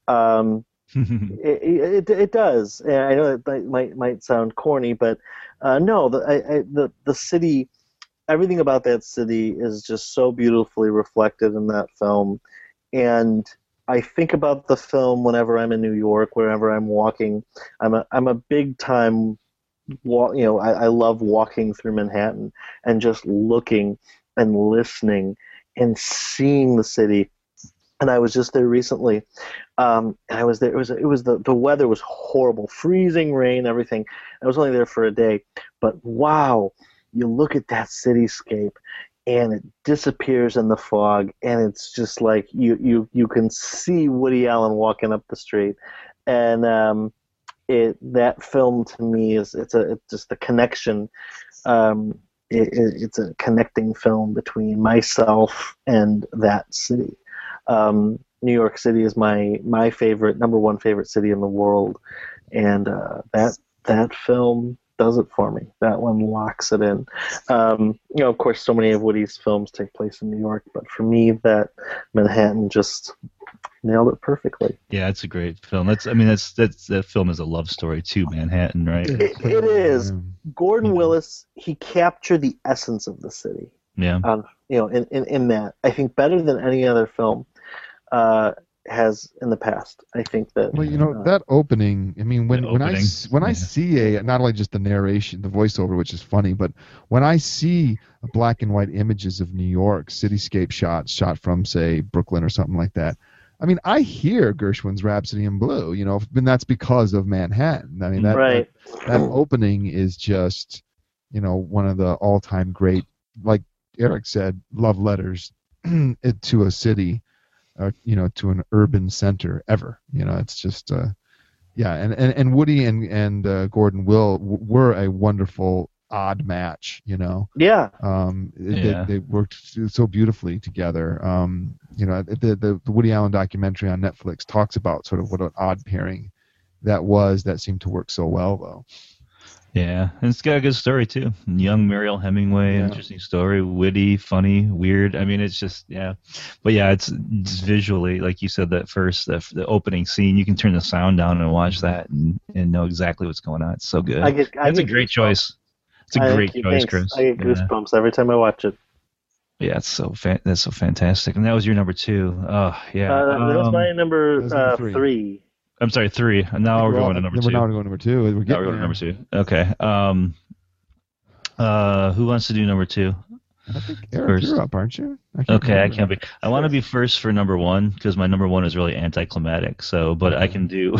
Um, it, it, it does. And I know that might might sound corny, but uh, no, the, I, I, the the city, everything about that city is just so beautifully reflected in that film. And I think about the film whenever I'm in New York, wherever I'm walking. I'm a I'm a big time. Walk, you know, I, I love walking through Manhattan and just looking and listening and seeing the city. And I was just there recently. Um, and I was there. It was it was the the weather was horrible, freezing rain, everything. I was only there for a day, but wow, you look at that cityscape, and it disappears in the fog, and it's just like you you you can see Woody Allen walking up the street, and. Um, It, that film to me is it's a it's just the connection. Um, it, it, it's a connecting film between myself and that city. Um, New York City is my my favorite, number one favorite city in the world, and uh, that that film does it for me. That one locks it in. Um, you know, of course, so many of Woody's films take place in New York, but for me, that Manhattan just. Nailed it perfectly. Yeah, it's a great film. That's, I mean, that's that's that film is a love story too, Manhattan, right? It, it is. Gordon yeah. Willis, he captured the essence of the city. Yeah. Um, you know, in, in, in that, I think better than any other film uh, has in the past. I think that. Well, you know, uh, that opening. I mean, when when opening. I when yeah. I see a not only just the narration, the voiceover, which is funny, but when I see black and white images of New York cityscape shots shot from, say, Brooklyn or something like that. I mean, I hear Gershwin's Rhapsody in Blue, you know, and that's because of Manhattan. I mean, that, right. that, that opening is just, you know, one of the all-time great, like Eric said, love letters to a city, uh, you know, to an urban center ever. You know, it's just, uh, yeah, and, and, and Woody and, and uh, Gordon Will w- were a wonderful, odd match, you know. Yeah. Um, yeah. They, they worked so beautifully together. Um, you know, the, the the Woody Allen documentary on Netflix talks about sort of what an odd pairing that was that seemed to work so well, though. Yeah, and it's got a good story too. Young Muriel Hemingway, yeah. Interesting story, witty, funny, weird. I mean, it's just yeah, but yeah, it's, it's visually like you said that first, the, the opening scene. You can turn the sound down and watch that and, and know exactly what's going on. It's so good. I get, I That's a great choice. It's a I great choice, Chris. I get goosebumps yeah. every time I watch it. Yeah, it's so fa- that's so fantastic. And that was your number two. Oh, yeah. Uh, um, that was my number, was number uh, three. three. I'm sorry, three. And now we're, we're going all, to number two. Now we're going to number two. We're now we're going to number two. Okay. Um, uh, who wants to do number two? I think Eric, you're up, aren't you? I okay, I can't be. I want to be first for number one because my number one is really anticlimactic. So, but I can do.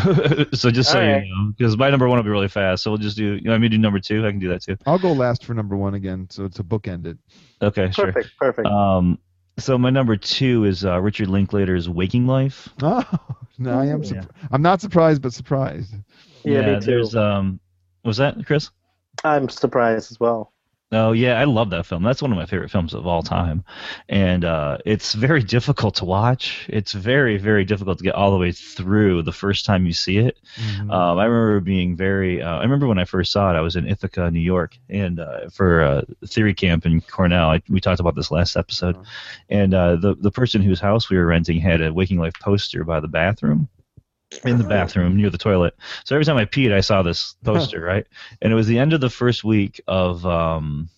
so just so right. you know, because my number one will be really fast. So we'll just do. You know, I mean, do number two. I can do that too. I'll go last for number one again. So it's a bookend it. Okay, perfect, sure. Perfect. Perfect. Um, so my number two is uh, Richard Linklater's Waking Life. Oh, no, I am. Surp- yeah. I'm not surprised, but surprised. Yeah, yeah me too. There's um, was that Chris? I'm surprised as well. Oh, yeah, I love that film. That's one of my favorite films of all time. And uh, it's very difficult to watch. It's very, very difficult to get all the way through the first time you see it. Mm-hmm. Um, I remember being very uh, – I remember when I first saw it, I was in Ithaca, New York, and uh, for uh, theory camp in Cornell. I, we talked about this last episode. Mm-hmm. And uh, the, the person whose house we were renting had a Waking Life poster by the bathroom. In the bathroom near the toilet. So every time I peed, I saw this poster, right? And it was the end of the first week of um,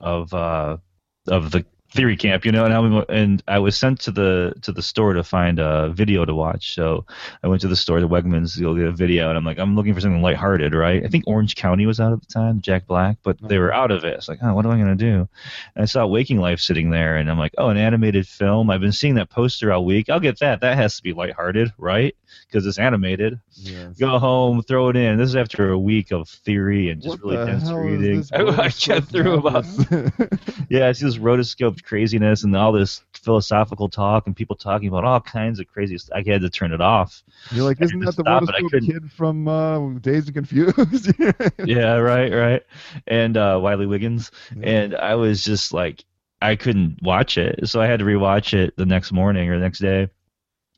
of uh, of the theory camp, you know. And I and I was sent to the to the store to find a video to watch. So I went to the store, the Wegmans, to go get a video, and I'm like, I'm looking for something lighthearted, right? I think Orange County was out at the time, Jack Black, but they were out of it. It's like, oh, what am I gonna do? And I saw Waking Life sitting there, and I'm like, oh, an animated film. I've been seeing that poster all week. I'll get that. That has to be lighthearted, right? Because it's animated. Yes. Go home, throw it in. This is after a week of theory and just what really dense reading. I, I got through about yeah, it's just rotoscoped craziness and all this philosophical talk and people talking about all kinds of crazy stuff. I had to turn it off. You're like, isn't that the rotoscoped kid from uh, Dazed and Confused? yeah, right, right. And uh, Wiley Wiggins. Yeah. And I was just like, I couldn't watch it, so I had to rewatch it the next morning or the next day.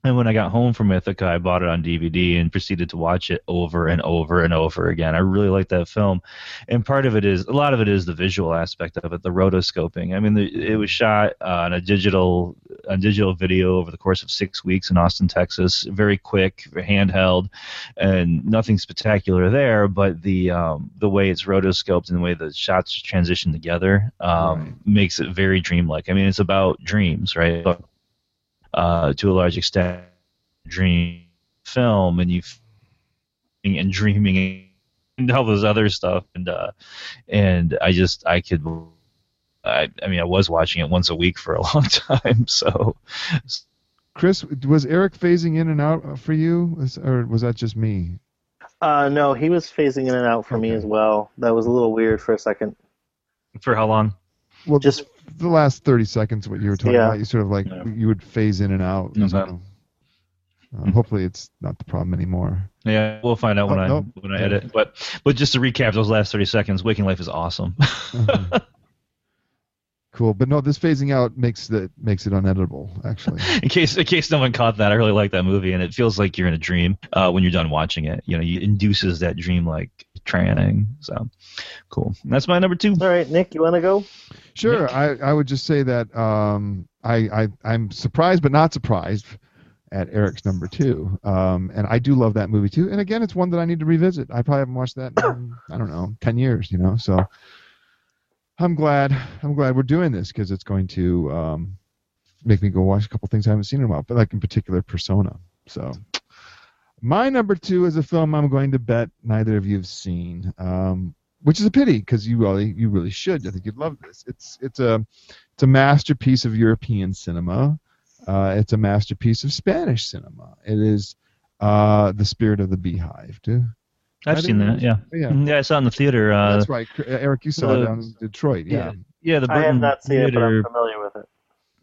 And when I got home from Ithaca, I bought it on D V D and proceeded to watch it over and over and over again. I really like that film. And part of it is, a lot of it is the visual aspect of it, the rotoscoping. I mean, the, it was shot uh, on a digital on digital video over the course of six weeks in Austin, Texas. Very quick, handheld, and nothing spectacular there. But the um, the way it's rotoscoped and the way the shots transition together um, right. makes it very dreamlike. I mean, it's about dreams, right? Uh, to a large extent, dream film, and you and dreaming and all this other stuff, and uh, and I just I could, I I mean I was watching it once a week for a long time. So, Chris, was Eric phasing in and out for you, or was that just me? Uh, no, he was phasing in and out for okay. me as well. That was a little weird for a second. For how long? Well, just the last thirty seconds, what you were talking yeah. about, you sort of like yeah. you would phase in and out. Mm-hmm. So, um, hopefully, it's not the problem anymore. Yeah, we'll find out oh, when I nope. when I edit. But but just to recap those last thirty seconds, Waking Life is awesome. uh-huh. Cool, but no, this phasing out makes that makes it uneditable. Actually, in case in case no one caught that, I really like that movie, and it feels like you're in a dream uh, when you're done watching it. You know, it induces that dream like tranning. So, cool. And that's my number two. All right, Nick, you want to go? Sure. I, I would just say that um, I, I I'm surprised but not surprised at Eric's number two, um, and I do love that movie too. And again, it's one that I need to revisit. I probably haven't watched that in, I don't know, ten years. You know, so. I'm glad. I'm glad we're doing this because it's going to um, make me go watch a couple things I haven't seen in a while, but like in particular, Persona. So, my number two is a film I'm going to bet neither of you have seen, um, which is a pity because you really, you really should. I think you'd love this. It's it's a it's a masterpiece of European cinema. Uh, it's a masterpiece of Spanish cinema. It is uh, The Spirit of the Beehive. Too. I've seen that, yeah. yeah. Yeah, I saw it in the theater. Uh, That's right. Eric, you saw the, it down in Detroit, yeah. Yeah, yeah the Burton I have not seen theater, it, but I'm familiar with it.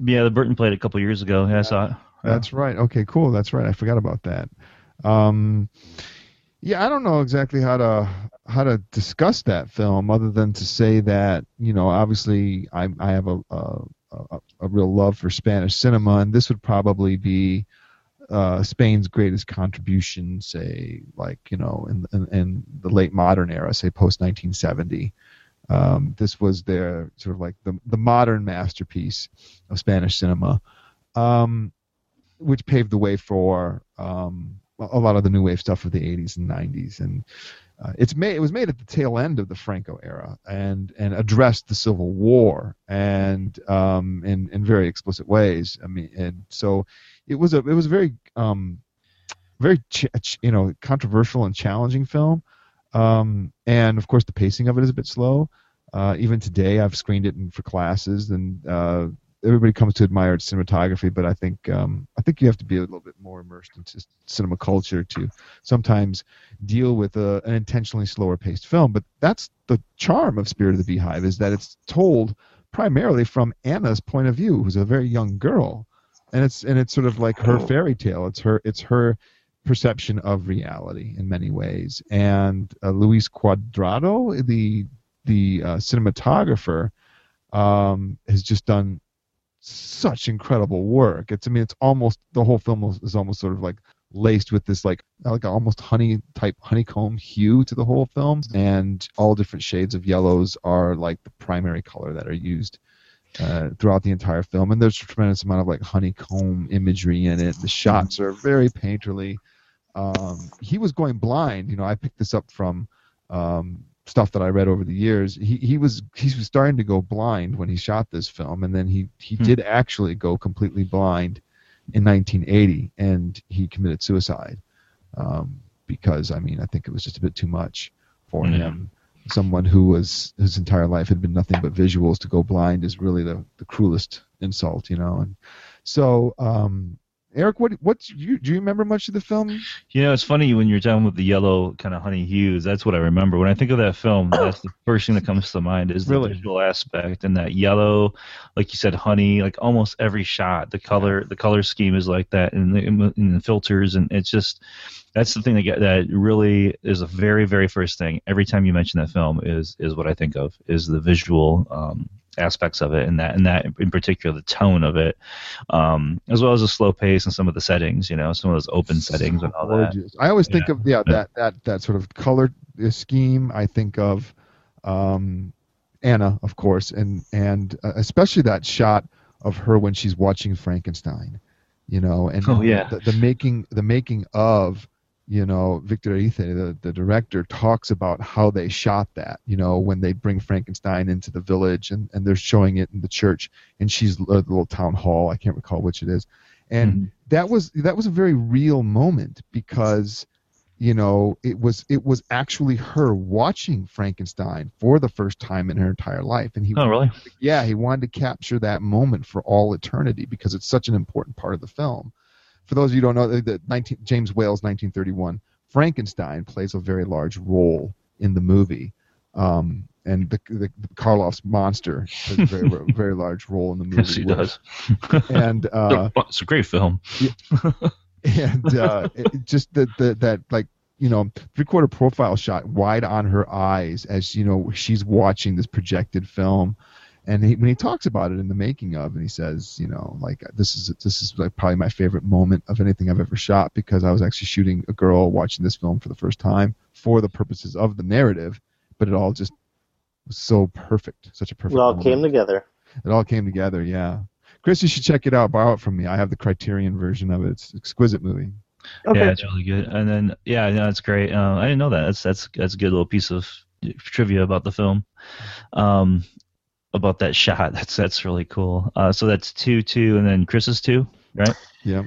Yeah, the Burton played it a couple years ago. Yeah, yeah. I saw it. Yeah. That's right. Okay, cool. That's right. I forgot about that. Um, yeah, I don't know exactly how to how to discuss that film other than to say that, you know, obviously I, I have a, a, a, a real love for Spanish cinema, and this would probably be Uh, Spain's greatest contribution, say, like, you know, in, in, in the late modern era, say post nineteen seventy. Um, this was their sort of like the, the modern masterpiece of Spanish cinema, um, which paved the way for um, a lot of the new wave stuff of the eighties and nineties. And uh, it's made, it was made at the tail end of the Franco era and, and addressed the Civil War and um, in, in very explicit ways. I mean, and so... It was a it was a very um very ch- ch- you know controversial and challenging film, um, and of course the pacing of it is a bit slow. Uh, even today, I've screened it in, for classes, and uh, everybody comes to admire its cinematography. But I think um, I think you have to be a little bit more immersed into cinema culture to sometimes deal with a, an intentionally slower paced film. But that's the charm of Spirit of the Beehive, is that it's told primarily from Anna's point of view, who's a very young girl. And it's and it's sort of like her fairy tale. It's her it's her perception of reality in many ways. And uh, Luis Cuadrado, the the uh, cinematographer, um, has just done such incredible work. It's I mean it's almost the whole film is almost sort of like laced with this like like almost honey type honeycomb hue to the whole film. And all different shades of yellows are like the primary color that are used Uh, throughout the entire film, and there's a tremendous amount of like honeycomb imagery in it. The shots are very painterly. Um, he was going blind, you know. I picked this up from um, stuff that I read over the years. He he was he was starting to go blind when he shot this film, and then he he hmm. did actually go completely blind in nineteen eighty, and he committed suicide um, because I mean I think it was just a bit too much for yeah. him. Someone who was his entire life had been nothing but visuals, to go blind is really the, the cruelest insult, you know. And so, um, Eric, what what's you do you remember much of the film? You know, it's funny when you're talking about the yellow kind of honey hues. That's what I remember when I think of that film. That's the first thing that comes to mind is the really? visual aspect and that yellow, like you said, honey. Like almost every shot, the color the color scheme is like that, and the, and the filters, and it's just. That's the thing that, that really is a very, very first thing. Every time you mention that film is is what I think of, is the visual um, aspects of it, and that and that in particular, the tone of it, um, as well as the slow pace and some of the settings, you know, some of those open settings so and all gorgeous. that. I always think know? of yeah that that that sort of color scheme. I think of um, Anna, of course, and and uh, especially that shot of her when she's watching Frankenstein, you know, and oh, yeah. the, the making the making of. You know, Victor Ethe, the, the director, talks about how they shot that, you know, when they bring Frankenstein into the village and, and they're showing it in the church, and she's a little town hall, I can't recall which it is. And mm-hmm. that was that was a very real moment because, you know, it was it was actually her watching Frankenstein for the first time in her entire life. And he oh, really? To, yeah, he wanted to capture that moment for all eternity because it's such an important part of the film. For those of you who don't know, the nineteen James Whale's nineteen thirty-one Frankenstein plays a very large role in the movie, um, and the, the, the Karloff's monster plays a very, very large role in the movie. Yes, he does. And uh, it's a great film. and uh, it, just the, the that like you know three quarter profile shot wide on her eyes as you know she's watching this projected film. And he, when he talks about it in the making of, and he says, you know, like this is this is like probably my favorite moment of anything I've ever shot because I was actually shooting a girl watching this film for the first time for the purposes of the narrative, but it all just was so perfect, such a perfect. It all moment. came together. It all came together, yeah. Chris, you should check it out. Borrow it from me. I have the Criterion version of it. It's an exquisite movie. Okay. Yeah, it's really good. And then yeah, no, it's great. Uh, I didn't know that. That's that's that's a good little piece of trivia about the film. Um. About that shot, that's that's really cool. Uh, so that's two, two, and then Chris's two, right? Yeah.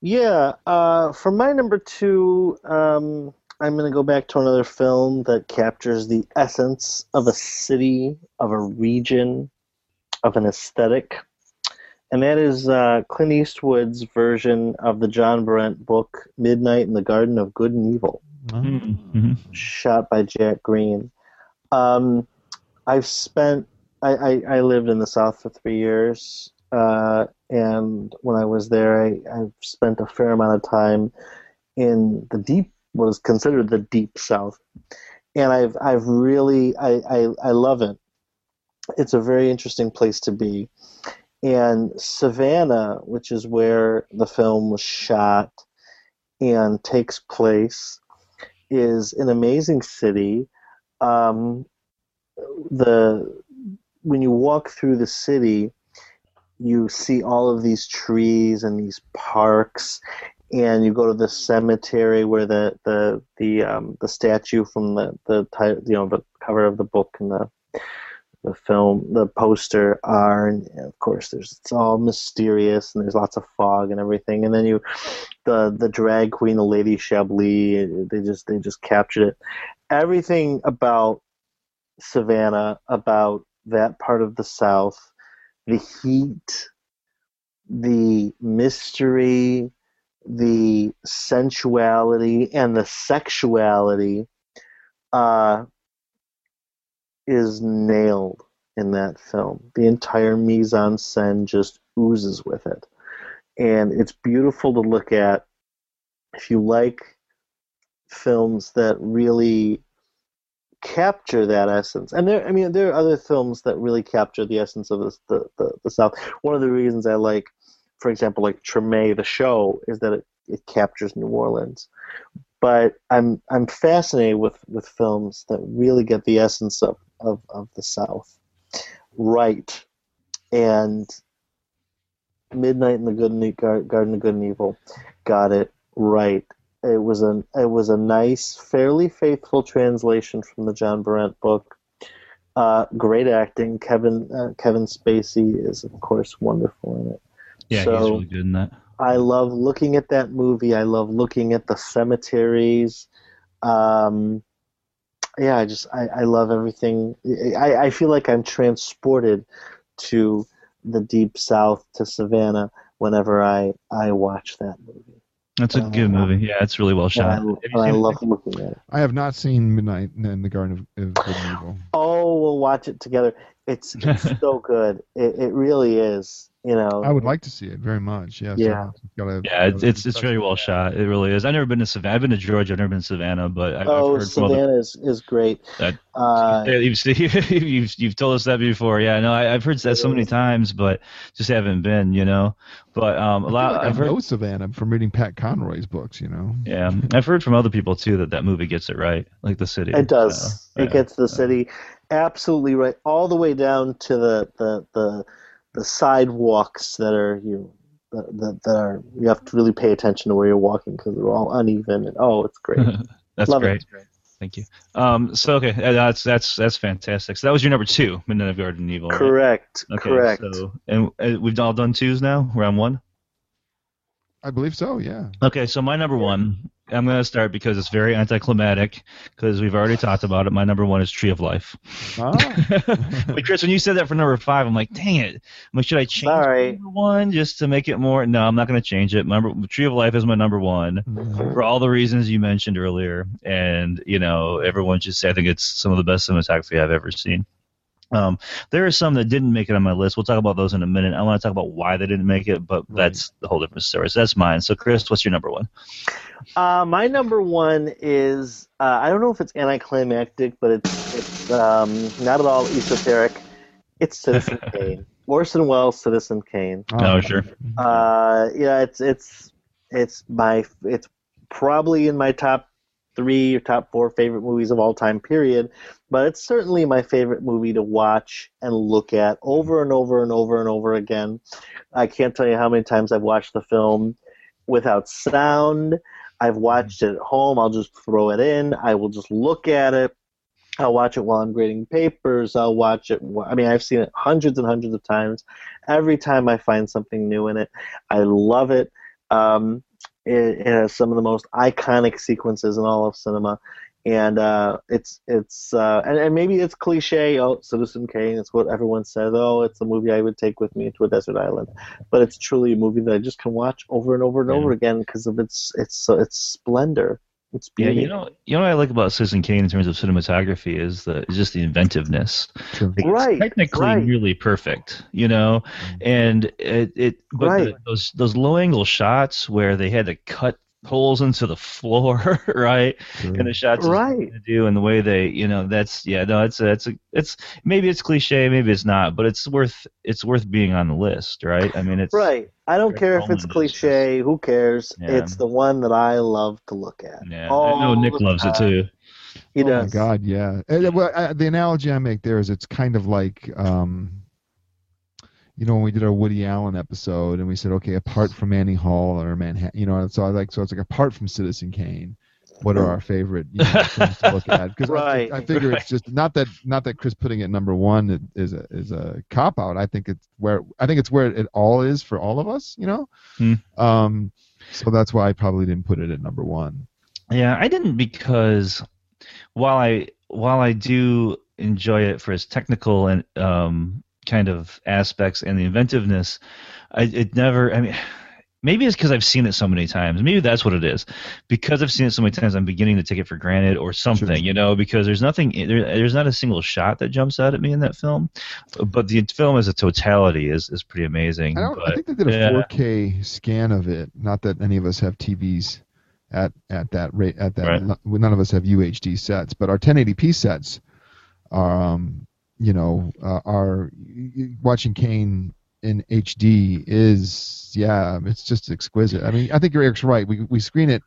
Yeah. Uh, for my number two, um, I'm going to go back to another film that captures the essence of a city, of a region, of an aesthetic, and that is uh, Clint Eastwood's version of the John Brent book "Midnight in the Garden of Good and Evil," mm-hmm. shot by Jack Green. Um, I've spent I, I lived in the South for three years, uh, and when I was there, I, I spent a fair amount of time in the deep, what is considered the deep South, and I've I've really I, I, I love it. It's a very interesting place to be, and Savannah, which is where the film was shot and takes place, is an amazing city. Um, the When you walk through the city, you see all of these trees and these parks, and you go to the cemetery where the the the um, the statue from the the you know the cover of the book and the the film the poster are, and of course there's it's all mysterious and there's lots of fog and everything, and then you the the drag queen, the Lady Chablis, they just they just captured it. Everything about Savannah, about that part of the South, the heat, the mystery, the sensuality, and the sexuality uh, is nailed in that film. The entire mise-en-scène just oozes with it. And it's beautiful to look at. If you like films that really capture that essence, and there, I mean, there are other films that really capture the essence of the the, the, the South. One of the reasons I like, for example, like Treme, the show, is that it, it captures New Orleans. But I'm I'm fascinated with, with films that really get the essence of, of, of the South right. And Midnight in the Good and Garden, Garden of Good and Evil got it right. It was an it was a nice, fairly faithful translation from the John Berendt book. Uh, great acting. Kevin uh, Kevin Spacey is of course wonderful in it. Yeah, so he's really good in that. I love looking at that movie. I love looking at the cemeteries. Um, yeah, I just I, I love everything. I, I feel like I'm transported to the Deep South, to Savannah, whenever I, I watch that movie. That's a uh, good movie. Yeah, it's really well shot. Yeah, I, I love looking at it. I have not seen Midnight in the Garden of Good and Evil. Oh, we'll watch it together. It's, it's so good. It, it really is. You know, I would like to see it very much. Yeah, yeah, so gotta, yeah. It's it's, it's very well shot. It really is. I've never been to Savannah. I've been to Georgia. I've never been to Savannah, but I've, oh, I've heard Savannah from other, is is great. That, uh, you've, you've you've told us that before. Yeah, no, I, I've heard that so many times, but just haven't been. You know, but um, a lot. I like I've I know heard, Savannah from reading Pat Conroy's books. You know. Yeah, I've heard from other people too that that movie gets it right, like the city. It does. So, it yeah, gets the so. city absolutely right, all the way down to the the. the the sidewalks that are you that that are you have to really pay attention to where you're walking because they're all uneven and oh, it's great. That's Love great. It. great. Thank you. Um. So okay, that's that's that's fantastic. So that was your number two, Midnight of Garden Evil. Right? Correct. Okay, correct. So and we've all done twos now. We're on one. I believe so. Yeah. Okay. So my number one. I'm going to start because it's very anticlimactic because we've already talked about it. My number one is Tree of Life. Oh. But Chris, when you said that for number five, I'm like, dang it. I'm like, should I change Sorry. number one just to make it more? No, I'm not going to change it. My number, Tree of Life is my number one mm-hmm. for all the reasons you mentioned earlier. And, you know, everyone should say I think it's some of the best cinematography I've ever seen. Um, there are some that didn't make it on my list. We'll talk about those in a minute. I want to talk about why they didn't make it, but that's a whole different story. So that's mine. So, Chris, what's your number one? Uh, my number one is, uh, I don't know if it's anticlimactic, but it's, it's um, not at all esoteric. It's Citizen Kane. Orson Welles' Citizen Kane. Oh, sure. Uh, yeah, it's it's it's my it's probably in my top three or top four favorite movies of all time, period. But it's certainly my favorite movie to watch and look at over and over and over and over again. I can't tell you how many times I've watched the film without sound. I've watched it at home. I'll just throw it in. I will just look at it. I'll watch it while I'm grading papers. I'll watch it. I mean, I've seen it hundreds and hundreds of times. Every time I find something new in it, I love it. Um, It, it has some of the most iconic sequences in all of cinema, and uh, it's it's uh, and, and maybe it's cliche. Oh, Citizen Kane! It's what everyone says. Oh, it's a movie I would take with me to a desert island, but it's truly a movie that I just can watch over and over and yeah. over again because of its its its splendor. It's beautiful. Yeah, you know, you know what I like about Citizen Kane in terms of cinematography is the is just the inventiveness. True. It's right, technically right. really perfect, you know, and it it but right. the, those those low angle shots where they had to cut holes into the floor, right? True. And the shots right. to do and the way they, you know, that's yeah, no, it's it's a, it's maybe it's cliche, maybe it's not, but it's worth it's worth being on the list, right? I mean, it's right. I don't care if it's cliche. Who cares? Yeah. It's the one that I love to look at. Yeah, I know Nick loves it too. He does. Oh my God, yeah. Well, I, the analogy I make there is it's kind of like, um, you know, when we did our Woody Allen episode and we said, okay, apart from Annie Hall or Manhattan, you know, so I like, so it's like apart from Citizen Kane, what are our favorite you know, things to look at? Because right, I, I figure right. it's just not that not that Chris putting it number one is a is a cop out. I think it's where I think it's where it all is for all of us, you know. Hmm. Um, so that's why I probably didn't put it at number one. Yeah, I didn't because while I while I do enjoy it for its technical and um kind of aspects and the inventiveness, I it never. I mean. Maybe it's because I've seen it so many times. Maybe that's what it is. Because I've seen it so many times, I'm beginning to take it for granted or something, sure. you know, because there's nothing, there, there's not a single shot that jumps out at me in that film. But the film as a totality is, is pretty amazing. I, don't, but, I think they did a yeah. four K scan of it. Not that any of us have T Vs at, at that rate. At that, right. None of us have U H D sets, but our ten eighty p sets are, um, you know, uh, are watching Kane in H D is yeah, it's just exquisite. I mean, I think Eric's right. We we screen it.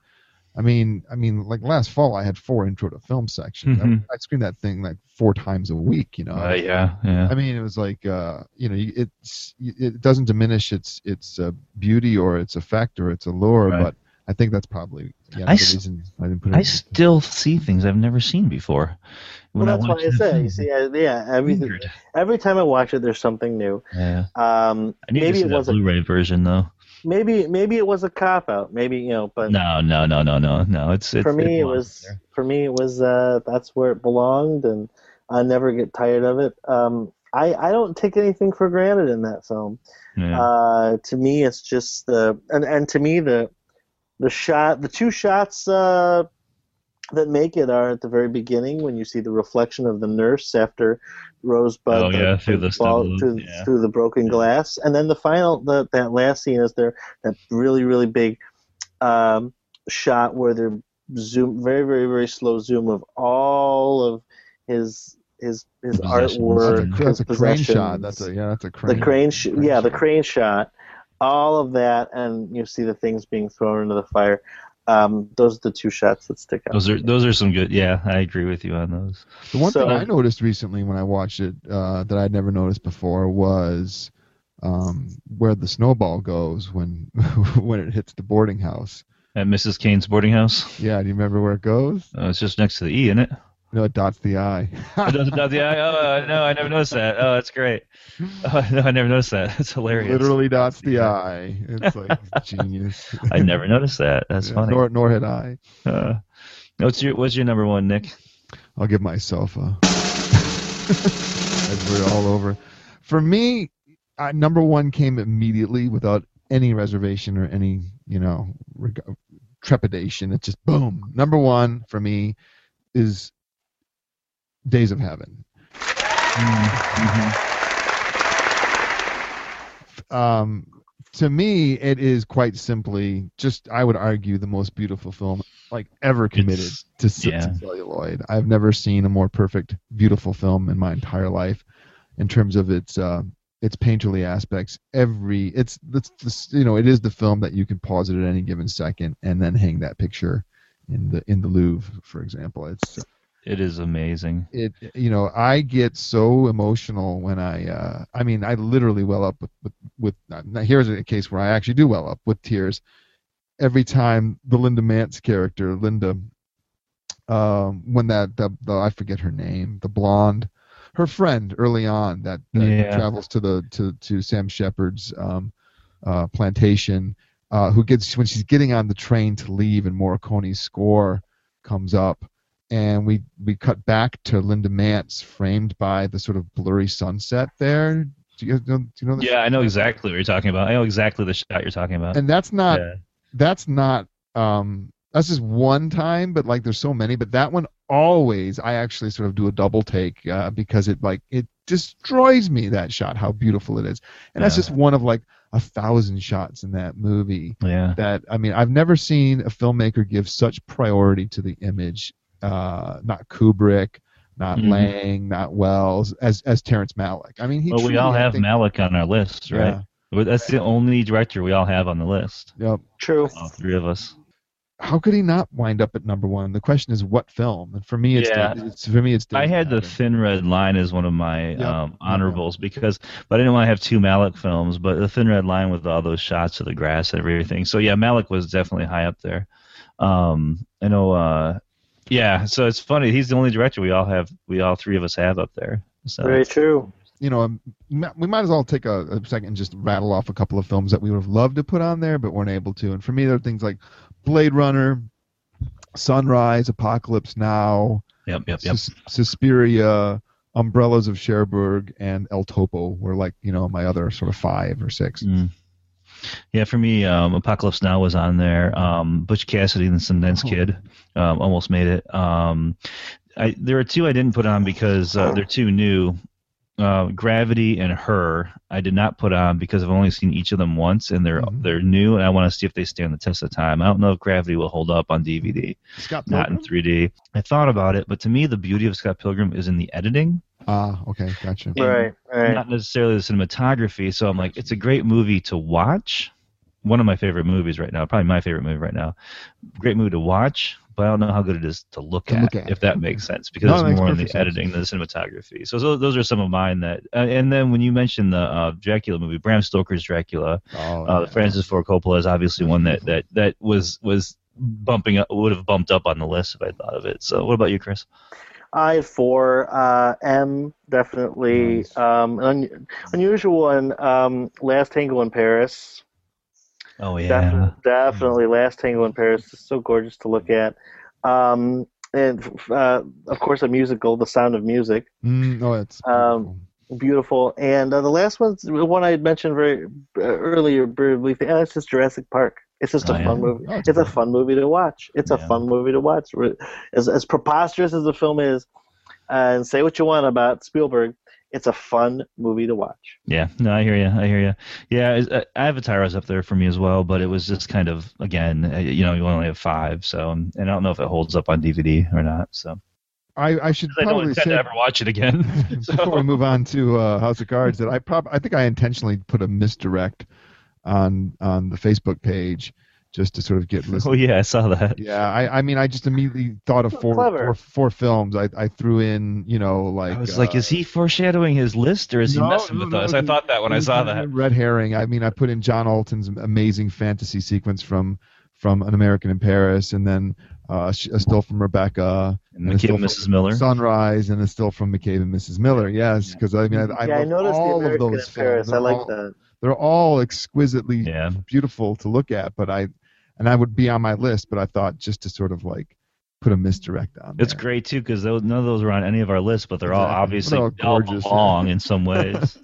I mean, I mean, like last fall, I had four intro to film sections. Mm-hmm. I, I screened that thing like four times a week. You know. Uh, yeah, yeah. I mean, it was like uh, you know, it's it doesn't diminish its its uh, beauty or its effect or its allure, right. but I think that's probably yeah, I the reason I didn't put it. I still see things I've never seen before. Well, that's why I say, you see, I, yeah, everything, every time I watch it, there's something new. Yeah. Um, I need maybe to see it that was Blu-ray a, version though. Maybe, maybe it was a cop out. Maybe you know, but no, no, no, no, no, no. It's, it's for me. It, it was for me. It was uh, that's where it belonged, and I never get tired of it. Um, I, I don't take anything for granted in that film. Yeah. Uh, to me, it's just the and and to me the. The shot, the two shots uh, that make it are at the very beginning when you see the reflection of the nurse after Rosebud oh, yeah, through, the fall, through, yeah. through the broken glass, and then the final the, that last scene is there that really really big um, shot where they're zoom very very very slow zoom of all of his his his artwork, that's a, that's his a crane shot. That's a yeah, that's a crane. The crane, sh- crane yeah, shot. the crane shot. All of that, and you see the things being thrown into the fire. Um, those are the two shots that stick out. Those are those are some good. Yeah, I agree with you on those. The one so, thing I noticed recently when I watched it uh, that I'd never noticed before was um, where the snowball goes when when it hits the boarding house. At Missus Kane's boarding house. Yeah, do you remember where it goes? Uh, it's just next to the E, isn't it? No, it dots the I. It does dot the I? Oh, no, I never noticed that. Oh, that's great. Oh, no, I never noticed that. It's hilarious. Literally dots the I. It's like genius. I never noticed that. That's yeah, funny. Nor, nor had I. Uh, what's your What's your number one, Nick? I'll give myself a... As we're all over. For me, I, number one came immediately without any reservation or any, you know, reg- trepidation. It's just boom. Number one for me is... Days of Heaven. Mm-hmm. Um, to me, it is quite simply just, I would argue, the most beautiful film like ever committed to, yeah. to celluloid. I've never seen a more perfect, beautiful film in my entire life in terms of its uh, its painterly aspects. Every it's, it's, it's you know it is the film that you can pause it at any given second and then hang that picture in the in the Louvre, for example. It's It is amazing. It, you know, I get so emotional when I, uh, I mean, I literally well up with, with, with now here's a case where I actually do well up with tears every time the Linda Mance character, Linda, um, when that, the, the, I forget her name, the blonde, her friend early on that, that yeah. travels to the, to, to Sam Shepard's, um, uh, plantation, uh, who gets, when she's getting on the train to leave and Morricone's score comes up. And we, we cut back to Linda Mance, framed by the sort of blurry sunset there. Do you know? Do you know the yeah, shot? I know exactly what you're talking about. I know exactly the shot you're talking about. And that's not yeah. that's not um that's just one time, but like there's so many. But that one always, I actually sort of do a double take uh, because it like it destroys me, that shot, how beautiful it is. And yeah. that's just one of like a thousand shots in that movie. Yeah. That I mean, I've never seen a filmmaker give such priority to the image. Uh, not Kubrick, not mm-hmm. Lang, not Wells, as as Terrence Malick. I mean, he. Well, truly, we all have think, Malick on our list, right? Yeah. That's the only director we all have on the list. Yep. True. All three of us. How could he not wind up at number one? The question is, what film? And for me, it's yeah. it's for me, it's. I had The Thin Red Line as one of my yep. um, honorables yep. because, but I didn't want to have two Malick films. But The Thin Red Line with all those shots of the grass and everything. So yeah, Malick was definitely high up there. Um, I know. Uh, Yeah, so it's funny. He's the only director we all have. We all three of us have up there. So. Very true. You know, we might as well take a, a second and just rattle off a couple of films that we would have loved to put on there, but weren't able to. And for me, there are things like Blade Runner, Sunrise, Apocalypse Now, yep, yep, yep. Sus- Suspiria, Umbrellas of Cherbourg, and El Topo were like you know my other sort of five or six. Mm. Yeah, for me, um, Apocalypse Now was on there. Um, Butch Cassidy and the Sundance oh. Kid um, almost made it. Um, I, there are two I didn't put on because uh, they're too new. Uh, Gravity and Her I did not put on because I've only seen each of them once, and they're mm-hmm. they're new, and I want to see if they stand the test of time. I don't know if Gravity will hold up on D V D, Scott not in three D. I thought about it, but to me, the beauty of Scott Pilgrim is in the editing. Ah, uh, okay, gotcha. Right, right. Not necessarily the cinematography, so I'm like, it's a great movie to watch. One of my favorite movies right now, probably my favorite movie right now. Great movie to watch, but I don't know how good it is to look, to at, look at, if that makes sense, because no, it's more in the sense. Editing than the cinematography. So, so those are some of mine that, uh, and then when you mentioned the uh, Dracula movie, Bram Stoker's Dracula, oh, uh, yeah. Francis Ford Coppola is obviously one that, that, that was, was bumping up, would have bumped up on the list if I thought of it. So what about you, Chris? I for uh, M definitely nice. um, un- unusual one. Um, Last Tango in Paris. Oh yeah, definitely, definitely. Last Tango in Paris is so gorgeous to look at, um, and uh, of course a musical, The Sound of Music. Mm, oh, it's beautiful. Um, beautiful. And uh, the last one's the one I had mentioned very uh, earlier, briefly, and it's just Jurassic Park. It's just a oh, fun yeah. movie. Oh, it's it's a fun movie to watch. It's yeah. a fun movie to watch. As, as preposterous as the film is, uh, and say what you want about Spielberg, it's a fun movie to watch. Yeah, no, I hear you. I hear you. Yeah, uh, Avatar was up there for me as well, but it was just kind of, again, you know, you only have five, so, and I don't know if it holds up on D V D or not, so. I, I should probably I don't intend say, to ever watch it again. Before so. we move on to uh, House of Cards, that I prob- I think I intentionally put a misdirect on on the Facebook page just to sort of get listeners. Oh yeah, I saw that. Yeah, I, I mean I just immediately thought of so four, four four films. I I threw in, you know, like I was uh, like, is he foreshadowing his list or is no, he messing with no, us? No, I he, thought that when I saw that. Red herring. I mean, I put in John Alton's amazing fantasy sequence from from An American in Paris, and then uh, a still from Rebecca, and, and a still and Missus from Miller. Sunrise, and a still from McCabe and Missus Miller. Yes, because yeah. I mean, I, I yeah, love I all the of those films. I like all, that. They're all exquisitely yeah. beautiful to look at, but I, and I would be on my list, but I thought just to sort of like put a misdirect on. It's there. Great too, because none of those are on any of our lists, but they're exactly. all obviously all gorgeous, all belong yeah. in some ways.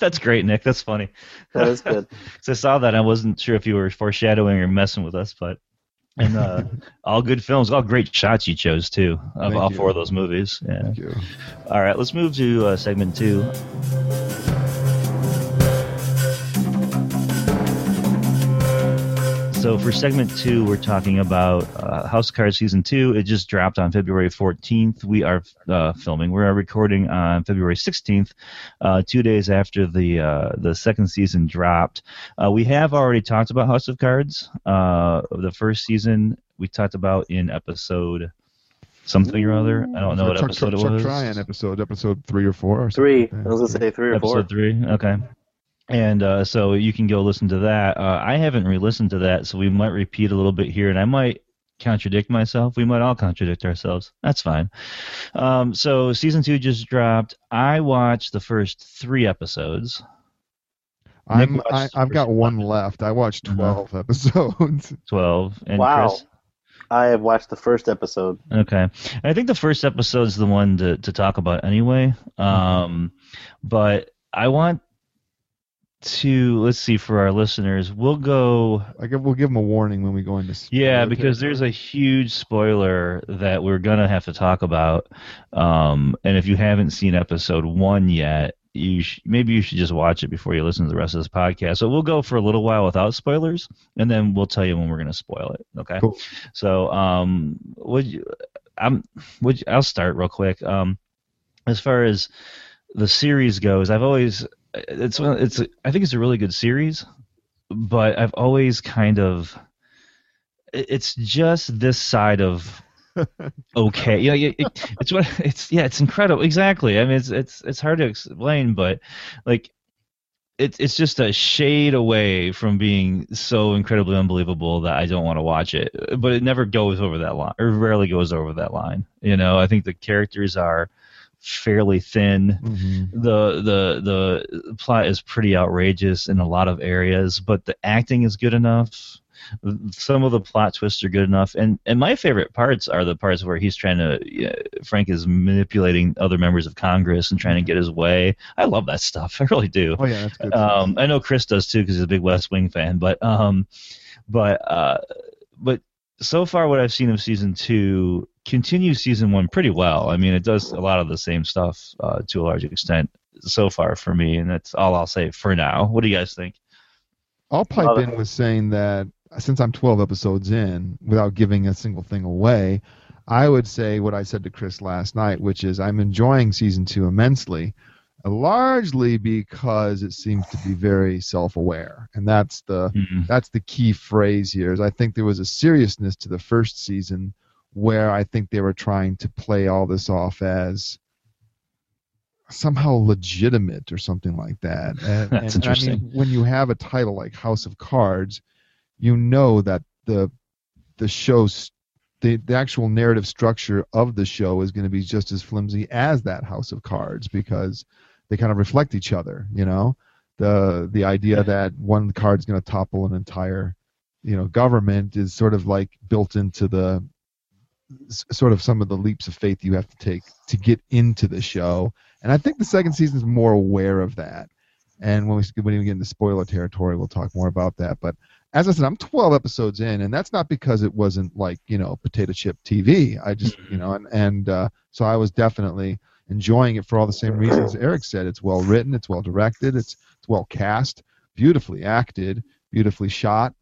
That's great, Nick. That's funny. That was good. So I saw that. I wasn't sure if you were foreshadowing or messing with us, but and uh, all good films, all great shots you chose too of Thank all you. four of those movies. Yeah. Thank you. All right, let's move to uh, segment two. So for segment two, we're talking about uh, House of Cards season two. It just dropped on February fourteenth. We are uh, filming. We're recording on February sixteenth, uh, two days after the uh, the second season dropped. Uh, we have already talked about House of Cards. Uh, the first season we talked about in episode something or other. I don't know what Chuck, episode Chuck, Chuck it was. Chuck Tryon episode, episode three or four. Or three. Like I was going to say three or episode four. Episode three, okay. And uh, so you can go listen to that. Uh, I haven't re-listened to that, so we might repeat a little bit here, and I might contradict myself. We might all contradict ourselves. That's fine. Um, so season two just dropped. I watched the first three episodes. I'm, I, I've got one left. I watched twelve uh-huh. episodes. twelve. And wow. Chris? I have watched the first episode. Okay. And I think the first episode is the one to, to talk about anyway. Um, but I want... to let's see for our listeners, we'll go. I guess we'll give them a warning when we go into. Yeah, because there's a huge spoiler that we're gonna have to talk about. Um, and if you haven't seen episode one yet, you sh- maybe you should just watch it before you listen to the rest of this podcast. So we'll go for a little while without spoilers, and then we'll tell you when we're gonna spoil it. Okay. Cool. So um, would you? I'm. Would you, I'll start real quick. Um, as far as the series goes, I've always. It's it's I think it's a really good series, but I've always kind of it's just this side of okay. Yeah, you know, it, it's what it's yeah, it's incredible. Exactly. I mean, it's it's it's hard to explain, but like it's it's just a shade away from being so incredibly unbelievable that I don't want to watch it. But it never goes over that line, or rarely goes over that line. You know, I think the characters are fairly thin. Mm-hmm. The the the plot is pretty outrageous in a lot of areas, but the acting is good enough. Some of the plot twists are good enough, and and my favorite parts are the parts where he's trying to you know, Frank is manipulating other members of Congress and trying to get his way. I love that stuff. I really do. Oh yeah, that's good. Um, I know Chris does too because he's a big West Wing fan. But um, but uh, but so far what I've seen of season two. Continues season one pretty well. I mean, it does a lot of the same stuff uh, to a large extent so far for me, and that's all I'll say for now. What do you guys think? I'll pipe uh, in with saying that since I'm twelve episodes in, without giving a single thing away, I would say what I said to Chris last night, which is I'm enjoying season two immensely, largely because it seems to be very self-aware, and that's the mm-hmm. that's the key phrase here. Is I think there was a seriousness to the first season. Where I think they were trying to play all this off as somehow legitimate or something like that. And, That's and, interesting. I mean, when you have a title like House of Cards, you know that the the show's the, the actual narrative structure of the show is going to be just as flimsy as that House of Cards because they kind of reflect each other. You know, the the idea that one card's going to topple an entire you know government is sort of like built into the sort of some of the leaps of faith you have to take to get into the show. And I think the second season is more aware of that. And when we, when we get into spoiler territory, we'll talk more about that. But as I said, I'm twelve episodes in, and that's not because it wasn't like, you know, potato chip T V. I just, you know, and, and uh, so I was definitely enjoying it for all the same reasons Eric said. It's well written, it's well directed, it's, it's well cast, beautifully acted, beautifully shot.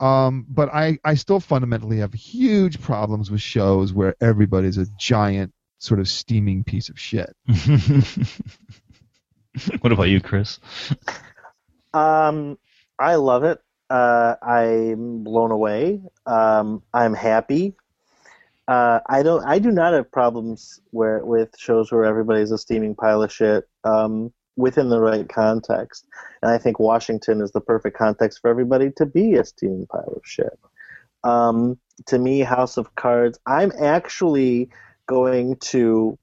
Um, but I, I still fundamentally have huge problems with shows where everybody's a giant sort of steaming piece of shit. What about you, Chris? Um, I love it. Uh, I'm blown away. Um, I'm happy. Uh, I don't. I do not have problems where with shows where everybody's a steaming pile of shit. Um, within the right context, and I think Washington is the perfect context for everybody to be a steaming pile of shit. Um, to me, House of Cards. I'm actually going to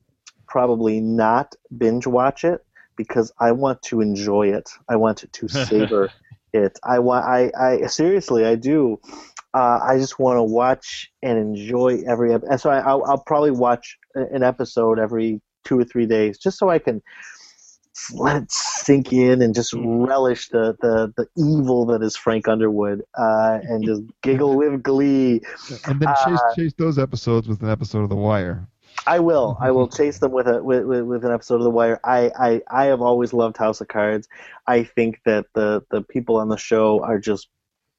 probably not binge watch it because I want to enjoy it. I want to savor it. I want. I. I seriously. I do. Uh, I just want to watch and enjoy every episode. So I, I'll, I'll probably watch an episode every two or three days just so I can let it sink in and just relish the, the, the evil that is Frank Underwood, uh, and just giggle with glee. And then chase, uh, chase those episodes with an episode of The Wire. I will. I will chase them with a with, with an episode of The Wire. I, I, I have always loved House of Cards. I think that the, the people on the show are just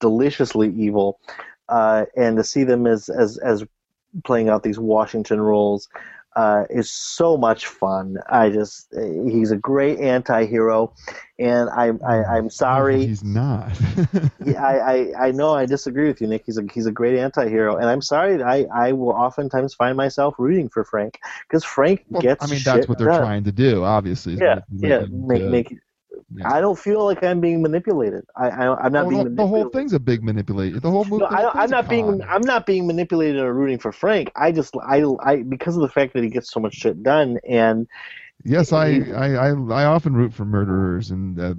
deliciously evil, uh, and to see them as, as, as playing out these Washington roles Uh, is so much fun. I just, he's a great anti-hero, and I, I, I'm sorry. He's not. yeah, I, I, I know I disagree with you, Nick. He's a, he's a great anti-hero, and I'm sorry. I, I will oftentimes find myself rooting for Frank, because Frank well, gets I mean, shit that's what they're done. trying to do, obviously. Yeah, yeah. Make, uh, make, yeah. I don't feel like I'm being manipulated. I, I I'm not well, being manipulated. The whole thing's a big manipulation. The whole movie. No, I, I'm not being. I'm not being manipulated or rooting for Frank. I just. I. I. Because of the fact that he gets so much shit done, and. Yes, I. He, I, I. I often root for murderers and uh,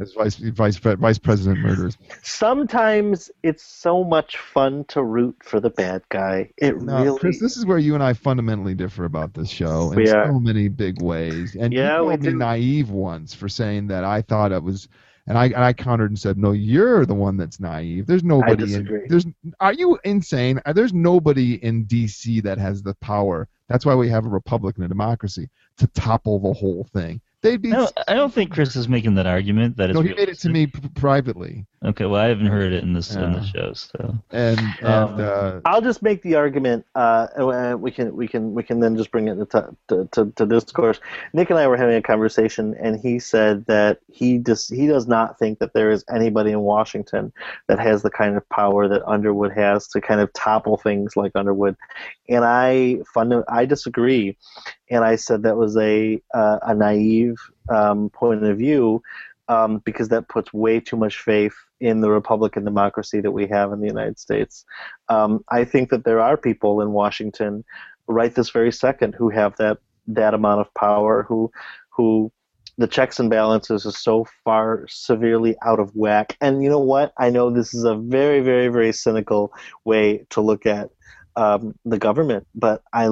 as vice vice vice president murderers. Sometimes it's so much fun to root for the bad guy. It no, really. Chris, this is where you and I fundamentally differ about this show in we are. so many big ways, and yeah, you called me naive once for saying that I thought it was, and I and I countered and said, no, you're the one that's naive. There's nobody. I disagree. In, there's are you insane? There's nobody in D C that has the power. That's why we have a republic and a democracy, to topple the whole thing. They'd be. No, I don't think Chris is making that argument. That is no, he realistic. made it to me p- privately. Okay, well, I haven't heard it in this yeah. in the show, so. And, and um, uh, I'll just make the argument. Uh, we can we can we can then just bring it to to, to to discourse. Nick and I were having a conversation, and he said that he just he does not think that there is anybody in Washington that has the kind of power that Underwood has to kind of topple things like Underwood. And I funda- I disagree, and I said that was a uh, a naive um, point of view, um, because that puts way too much faith in the Republican democracy that we have in the United States. Um, I think that there are people in Washington right this very second who have that that amount of power, who who the checks and balances are so far severely out of whack. And you know what? I know this is a very, very, very cynical way to look at Um, the government, but I,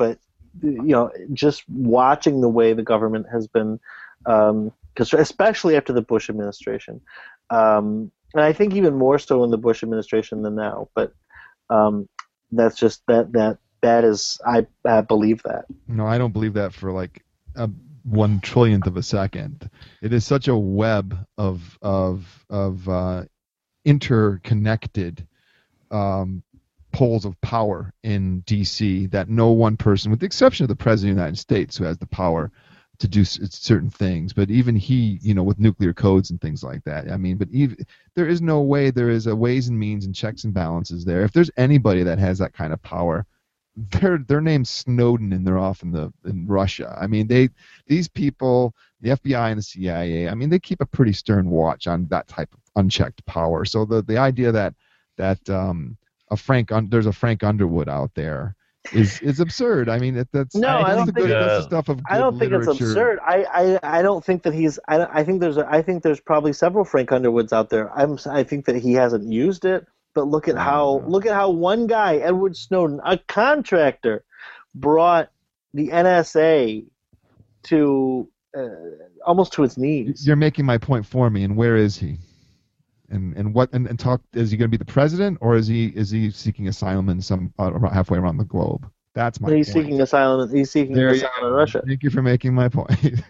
but you know, just watching the way the government has been, um, cause especially after the Bush administration, um, and I think even more so in the Bush administration than now. But um, that's just that that that is I, I believe that. No, I don't believe that for like a one trillionth of a second. It is such a web of of of uh, interconnected. Um, poles of power in D C that no one person, with the exception of the President of the United States, who has the power to do c- certain things, but even he, you know, with nuclear codes and things like that, I mean, but even, there is no way, there is a ways and means and checks and balances there. If there's anybody that has that kind of power, their their name's Snowden, and they're off in the in Russia. I mean, they these people, the F B I and the C I A, I mean, they keep a pretty stern watch on that type of unchecked power. So the, the idea that, that um, A Frank, there's a Frank Underwood out there, is is absurd. I mean, that, that's no, I don't think that's stuff of. I don't think it's absurd. I, I, I don't think that he's. I, I think there's. A, I think there's probably several Frank Underwoods out there. I'm. I think that he hasn't used it. But look at how look at how one guy, Edward Snowden, a contractor, brought the N S A to uh, almost to its knees. You're making my point for me. And where is he? and and what and, and talk. Is he going to be the president, or is he is he seeking asylum in some uh, halfway around the globe? That's my. He's point. seeking asylum. He's seeking there asylum in Russia. Thank you for making my point.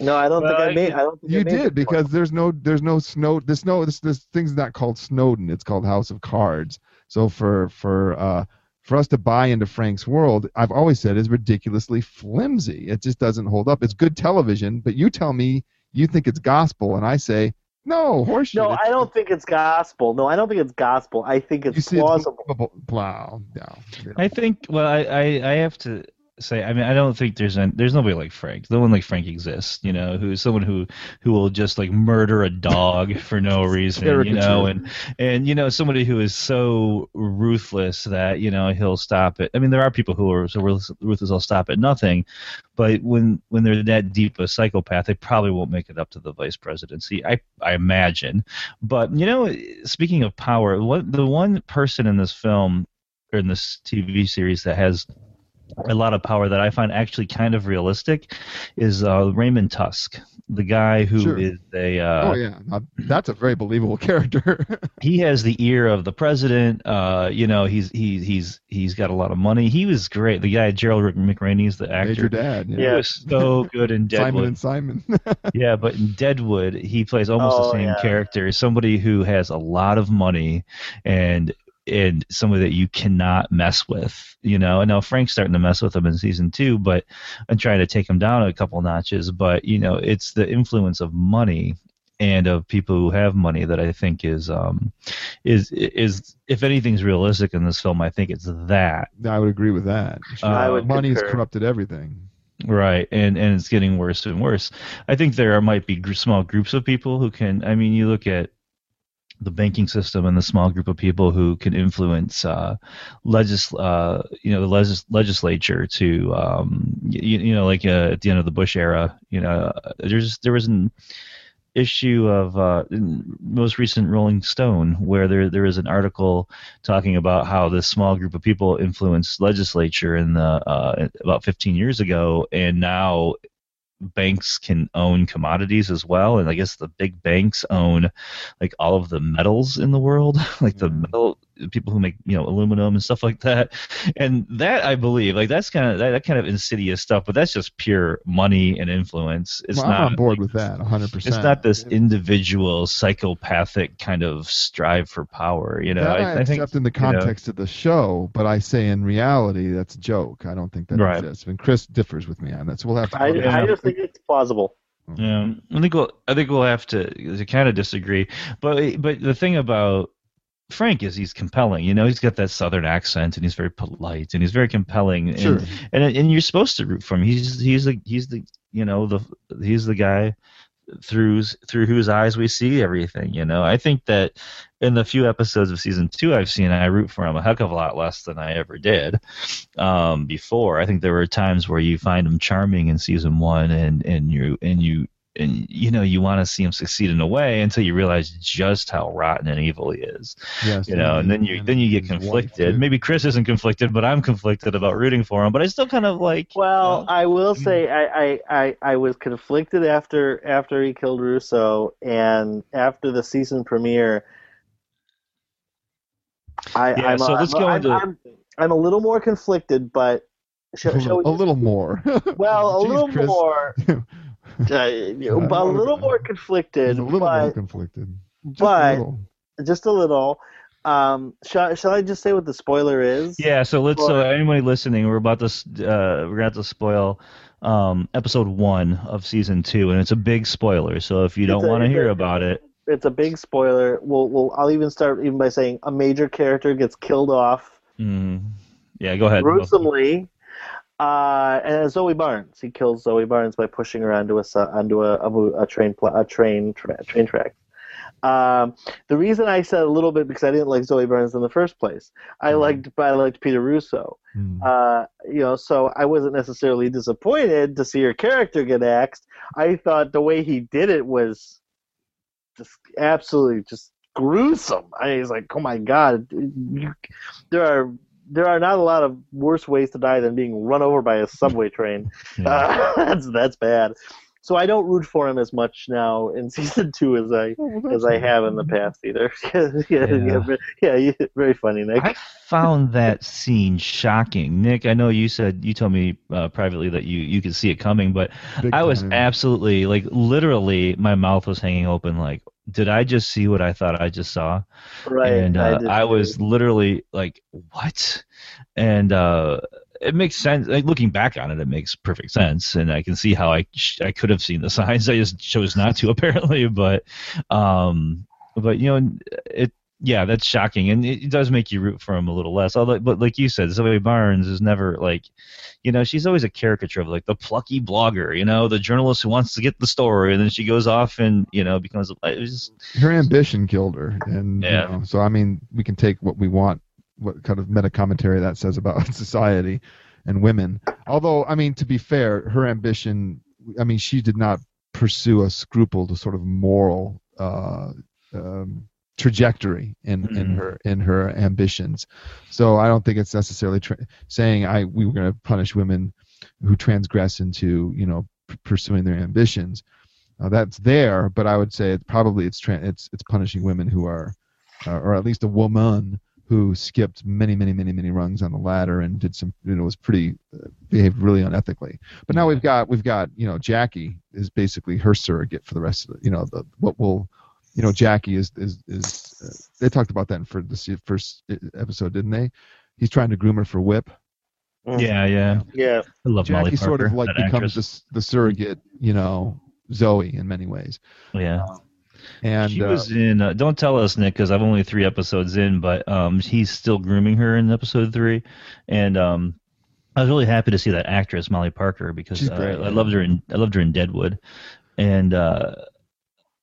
No, I don't well, think I made. I don't think you I made did because point. there's no there's no snow. This no this this thing's not called Snowden. It's called House of Cards. So for for uh for us to buy into Frank's world, I've always said is ridiculously flimsy. It just doesn't hold up. It's good television, but you tell me you think it's gospel, and I say no horseshit. No, I don't think it's gospel. No, I don't think it's gospel. I think it's you plausible. It's, wow. No, no. I think. Well, I I, I have to. Say, I mean, I don't think there's an, there's nobody like Frank. No one like Frank exists, you know, who's someone who, who will just like murder a dog for no reason, you know, and and you know somebody who is so ruthless that you know he'll stop it. I mean, there are people who are so ruthless they'll stop at nothing, but when when they're that deep a psychopath, they probably won't make it up to the vice presidency. I I imagine, but you know, speaking of power, what the one person in this film or in this T V series that has a lot of power that I find actually kind of realistic is uh, Raymond Tusk, the guy who sure. is a uh, oh yeah, that's a very believable character. He has the ear of the president. Uh, you know, he's he's he's he's got a lot of money. He was great. The guy Gerald McRaney's the actor. Major Dad. Yeah. He was so good in Deadwood. Simon and Simon. Yeah, but in Deadwood, he plays almost oh, the same yeah. character. Somebody who has a lot of money and. And somebody that you cannot mess with, you know. And now Frank's starting to mess with him in season two, but I'm trying to take him down a couple notches. But you know, it's the influence of money and of people who have money that I think is, um, is is if anything's realistic in this film, I think it's that. I would agree with that. Sure. Uh, money has corrupted everything. Right, and and it's getting worse and worse. I think there might be small groups of people who can. I mean, you look at. The banking system and the small group of people who can influence, uh, legisl, uh, you know, the legis- legislature to, um, you, you know, like uh, at the end of the Bush era, you know, there's there was an issue of uh, in most recent Rolling Stone where there there is an article talking about how this small group of people influenced legislature in the uh, about fifteen years ago, and now. Banks can own commodities as well, and I guess the big banks own like all of the metals in the world, like the metal people who make you know aluminum and stuff like that. And that I believe, like that's kind of that, that kind of insidious stuff, but that's just pure money and influence. It's well, not I'm on board like, with that one hundred percent. It's not this individual psychopathic kind of strive for power. You know, that I, I accept I think, in the context you know, of the show, but I say in reality that's a joke. I don't think that right. exists. And Chris differs with me on that, so we'll have to. I, I, I just think it's plausible. Yeah, I think we'll I think we'll have to, to kind of disagree. But but the thing about Frank is he's compelling, you know. He's got that southern accent, and he's very polite, and he's very compelling. Sure. And, and and you're supposed to root for him. He's he's the he's the you know the he's the guy through through whose eyes we see everything. You know, I think that in the few episodes of season two I've seen, I root for him a heck of a lot less than I ever did um, before. I think there were times where you find him charming in season one, and and you and you. And, you know, you want to see him succeed in a way until you realize just how rotten and evil he is, yes, you know, and then you then you get conflicted. Maybe Chris isn't conflicted, but I'm conflicted about rooting for him, but I still kind of like. Well, you know, I will say I, I, I, I was conflicted after after he killed Russo, and after the season premiere, I, yeah, I'm, so a, let's I'm, go I'm, into... I'm, I'm a little more conflicted, but. Shall, a, shall we a just... little more. Well, a Jeez, little Chris. More. Uh, you know, a little more conflicted. A little but, more conflicted. Just but a little. Just a little. Um, shall, shall I just say what the spoiler is? Yeah. So let's. Or, so anybody listening, we're about to. Uh, we're about to spoil um, episode one of season two, and it's a big spoiler. So if you don't want to hear a, about it, it's a big spoiler. We'll. We'll. I'll even start even by saying a major character gets killed off. Mm. Yeah. Go ahead. Gruesomely. Uh, and Zoe Barnes, he kills Zoe Barnes by pushing her onto a onto a, a, a train pl- a train tra- train track. Um, the reason I said a little bit because I didn't like Zoe Barnes in the first place. I mm. liked I liked Peter Russo. Mm. Uh, you know, so I wasn't necessarily disappointed to see her character get axed. I thought the way he did it was just absolutely just gruesome. I was like, oh my God, you, there are. There are not a lot of worse ways to die than being run over by a subway train. Yeah. Uh, that's that's bad. So I don't root for him as much now in season two as I as I have in the past either. yeah, yeah. Yeah, yeah, very funny, Nick. I found that scene shocking, Nick. I know you said you told me uh, privately that you you could see it coming, but Big I was time. absolutely like literally my mouth was hanging open. Like, did I just see what I thought I just saw? Right. And uh, I, I was literally like, what? And uh, it makes sense. Like, looking back on it, it makes perfect sense, and I can see how I sh- I could have seen the signs. I just chose not to, apparently. But, um, but you know, it yeah, that's shocking, and it does make you root for him a little less. Although, but like you said, Zoe Barnes is never like, you know, she's always a caricature of like the plucky blogger, you know, the journalist who wants to get the story, and then she goes off and you know becomes it was just, her ambition killed her, and yeah. You know, so I mean, we can take what we want. What kind of meta commentary that says about society and women. Although, I mean, to be fair, her ambition, I mean, she did not pursue a scrupled sort of moral uh, um, trajectory in, mm-hmm. in her in her ambitions. So I don't think it's necessarily tra- saying I we were going to punish women who transgress into, you know, p- pursuing their ambitions. Uh, that's there, but I would say it probably it's tra- it's it's punishing women who are, uh, or at least a woman who skipped many, many, many, many rungs on the ladder and did some, you know, was pretty, uh, behaved really unethically. But now we've got, we've got, you know, Jackie is basically her surrogate for the rest of the, you know, the what will, you know, Jackie is, is, is uh, they talked about that in for the first episode, didn't they? He's trying to groom her for Whip. Yeah, yeah. Yeah. I love Molly Parker. Jackie sort of like becomes the, the surrogate, you know, Zoe in many ways. Yeah. Um, And she uh, was in. Uh, don't tell us, Nick, because I'm only three episodes in. But um, he's still grooming her in episode three, and um, I was really happy to see that actress Molly Parker because she's great, uh, I loved her in I loved her in Deadwood, and uh,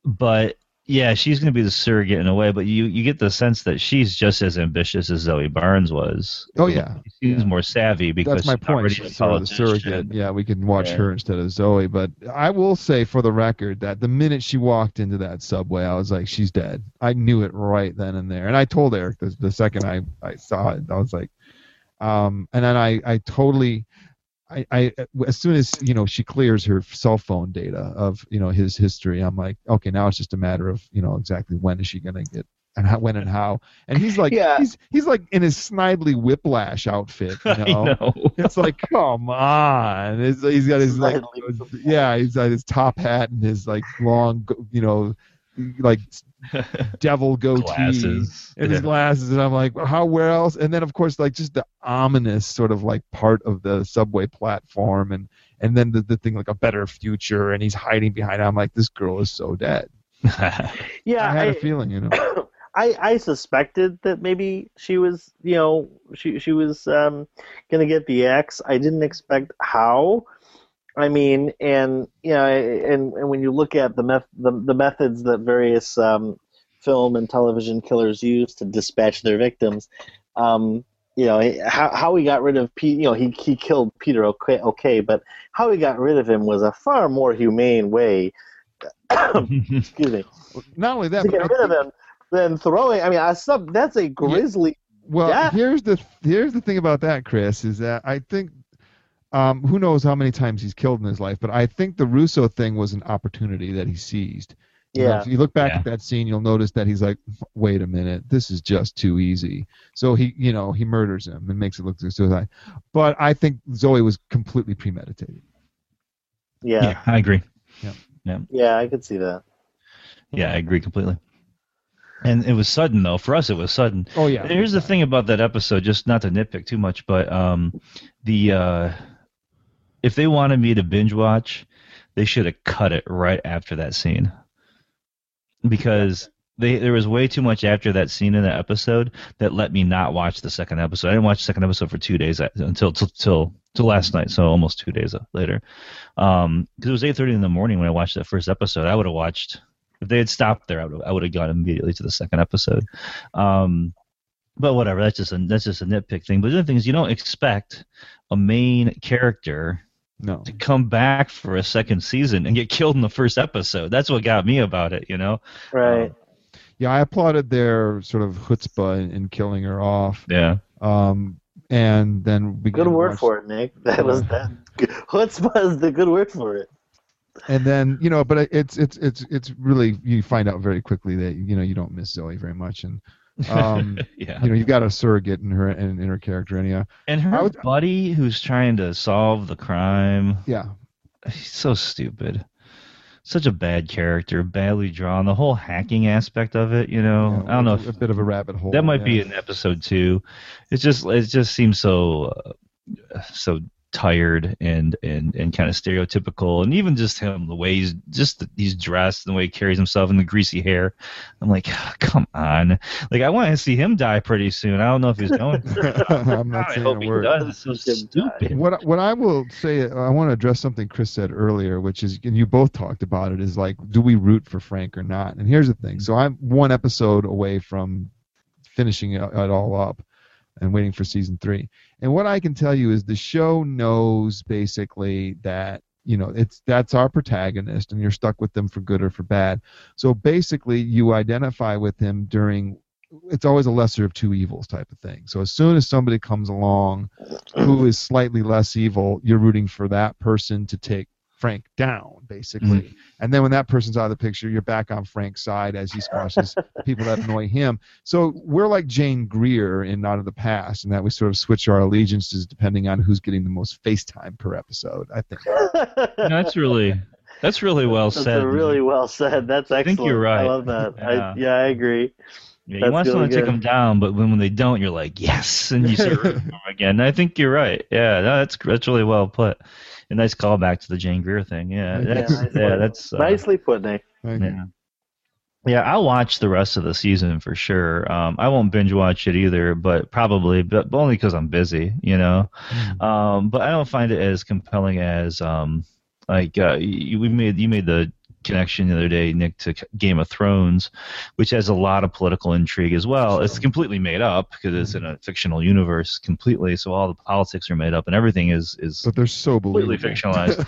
but yeah, she's going to be the surrogate in a way. But you, you get the sense that she's just as ambitious as Zoe Barnes was. Oh yeah, she seems yeah. more savvy because that's my she's point. She's sort of the surrogate. Yeah, we can watch yeah. her instead of Zoe. But I will say for the record that the minute she walked into that subway, I was like, she's dead. I knew it right then and there. And I told Eric the, the second I, I saw it, I was like, um, and then I I totally. I, I as soon as you know she clears her cell phone data of you know his history, I'm like, okay, now it's just a matter of you know exactly when is she gonna get and how, when and how. And he's like, yeah. he's he's like in his Snidely Whiplash outfit. You know? I know. It's like, come on. It's, he's got his like, yeah, he's got his top hat and his like long, you know, like devil goatee glasses. and his yeah. glasses, and I'm like, well, how? Where else? And then of course, like just the ominous sort of like part of the subway platform, and and then the, the thing like a better future, and he's hiding behind. I'm like, this girl is so dead. yeah, I had I, a feeling, you know. I, I suspected that maybe she was, you know, she she was um gonna get the ex. I didn't expect how. I mean, and you know, and, and when you look at the meth- the, the methods that various um, film and television killers use to dispatch their victims, um, you know, how how he got rid of Pete, you know, he he killed Peter okay, okay, but how he got rid of him was a far more humane way. Excuse me. Not only that, to but get rid think... of him than throwing. I mean, I sub that's a grisly. Yeah. Well, death. here's the here's the thing about that, Chris, is that I think. Um, who knows how many times he's killed in his life, but I think the Russo thing was an opportunity that he seized. Yeah. You know, if you look back yeah. at that scene, you'll notice that he's like, wait a minute, this is just too easy. So he, you know, he murders him and makes it look like suicide. But I think Zoe was completely premeditated. Yeah. Yeah, I agree. Yeah. Yeah. Yeah, I could see that. Yeah, I agree completely. And it was sudden, though. For us, it was sudden. Oh, yeah. Here's the thing about that episode, just not to nitpick too much, but um, the... Uh, if they wanted me to binge watch, they should have cut it right after that scene. Because they there was way too much after that scene in that episode that let me not watch the second episode. I didn't watch the second episode for two days until till, till, till last night, so almost two days later. Um, because it was eight thirty in the morning when I watched that first episode. I would have watched... If they had stopped there, I would have, I would have gone immediately to the second episode. Um, but whatever, that's just, a, that's just a nitpick thing. But the other thing is you don't expect a main character... No. To come back for a second season and get killed in the first episode. That's what got me about it, you know? Right. Um, yeah, I applauded their sort of chutzpah in, in killing her off. Yeah. Um, and then we good word watch, for it, Nick. That uh, was that. Chutzpah is the good word for it. And then, you know, but it's it's it's it's really, you find out very quickly that, you know, you don't miss Zoe very much, and um, yeah. you know, you've got a surrogate in her in, in her character, and yeah, and her would, buddy who's trying to solve the crime. Yeah, he's so stupid. Such a bad character, badly drawn. The whole hacking aspect of it, you know, yeah, I don't know. If, a bit of a rabbit hole. That might yeah. be in episode two. It's just it just seems so uh, so. tired and and and kind of stereotypical, and even just him, the way he's just the, he's dressed and the way he carries himself and the greasy hair. I'm like, come on, like I want to see him die pretty soon. I don't know if he's going to. I'm not I saying hope a he word. Does. It's so stupid. What what I will say, I want to address something Chris said earlier, which is, and you both talked about it, is like, do we root for Frank or not? And here's the thing. So I'm one episode away from finishing it, it all up and waiting for season three. And what I can tell you is the show knows basically that, you know, it's that's our protagonist, and you're stuck with them for good or for bad. So basically you identify with him during, it's always a lesser of two evils type of thing. So as soon as somebody comes along who is slightly less evil, you're rooting for that person to take Frank down, basically. Mm-hmm. And then when that person's out of the picture, you're back on Frank's side as he squashes people that annoy him. So we're like Jane Greer in Out of the Past, in that we sort of switch our allegiances depending on who's getting the most face time per episode, I think. No, that's really that's really well that's said. That's really well said. That's excellent. I think you're right. I love that. Yeah, I, yeah, I agree. Yeah, you want someone to take them down, but when, when they don't, you're like, yes, and you start rooting for them again. I think you're right. Yeah, no, that's that's really well put. A nice callback to the Jane Greer thing. Yeah, that's, yeah, nice yeah, that's uh, nicely put, Nick. Yeah. yeah, I'll watch the rest of the season for sure. Um, I won't binge watch it either, but probably, but only because I'm busy, you know. Mm-hmm. Um, but I don't find it as compelling as um, like uh, you, we made. You made the connection the other day, Nick, to Game of Thrones, which has a lot of political intrigue as well. Sure. It's completely made up because it's in a fictional universe completely, so all the politics are made up and everything is is but they're so completely fictionalized.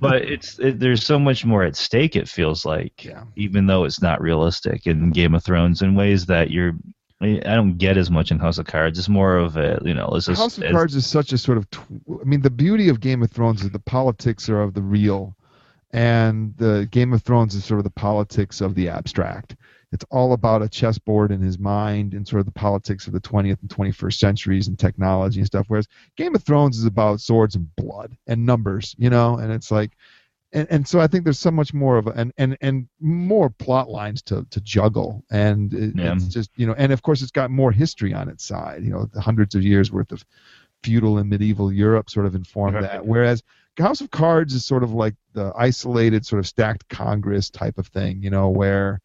But it's it, there's so much more at stake. It feels like, yeah. even though it's not realistic in Game of Thrones in ways that you're. I don't get as much in House of Cards. It's more of a, you know, it's just, House of Cards is such a sort of. Tw- I mean, the beauty of Game of Thrones is the politics are of the real. And the Game of Thrones is sort of the politics of the abstract. It's all about a chessboard in his mind and sort of the politics of the twentieth and twenty-first centuries and technology and stuff. Whereas Game of Thrones is about swords and blood and numbers, you know. And it's like, and, and so I think there's so much more of a, and and and more plot lines to to juggle. And it, yeah. it's just, you know, and of course it's got more history on its side. You know, the hundreds of years worth of feudal and medieval Europe sort of informed that. Whereas House of Cards is sort of like the isolated, sort of stacked Congress type of thing, you know, where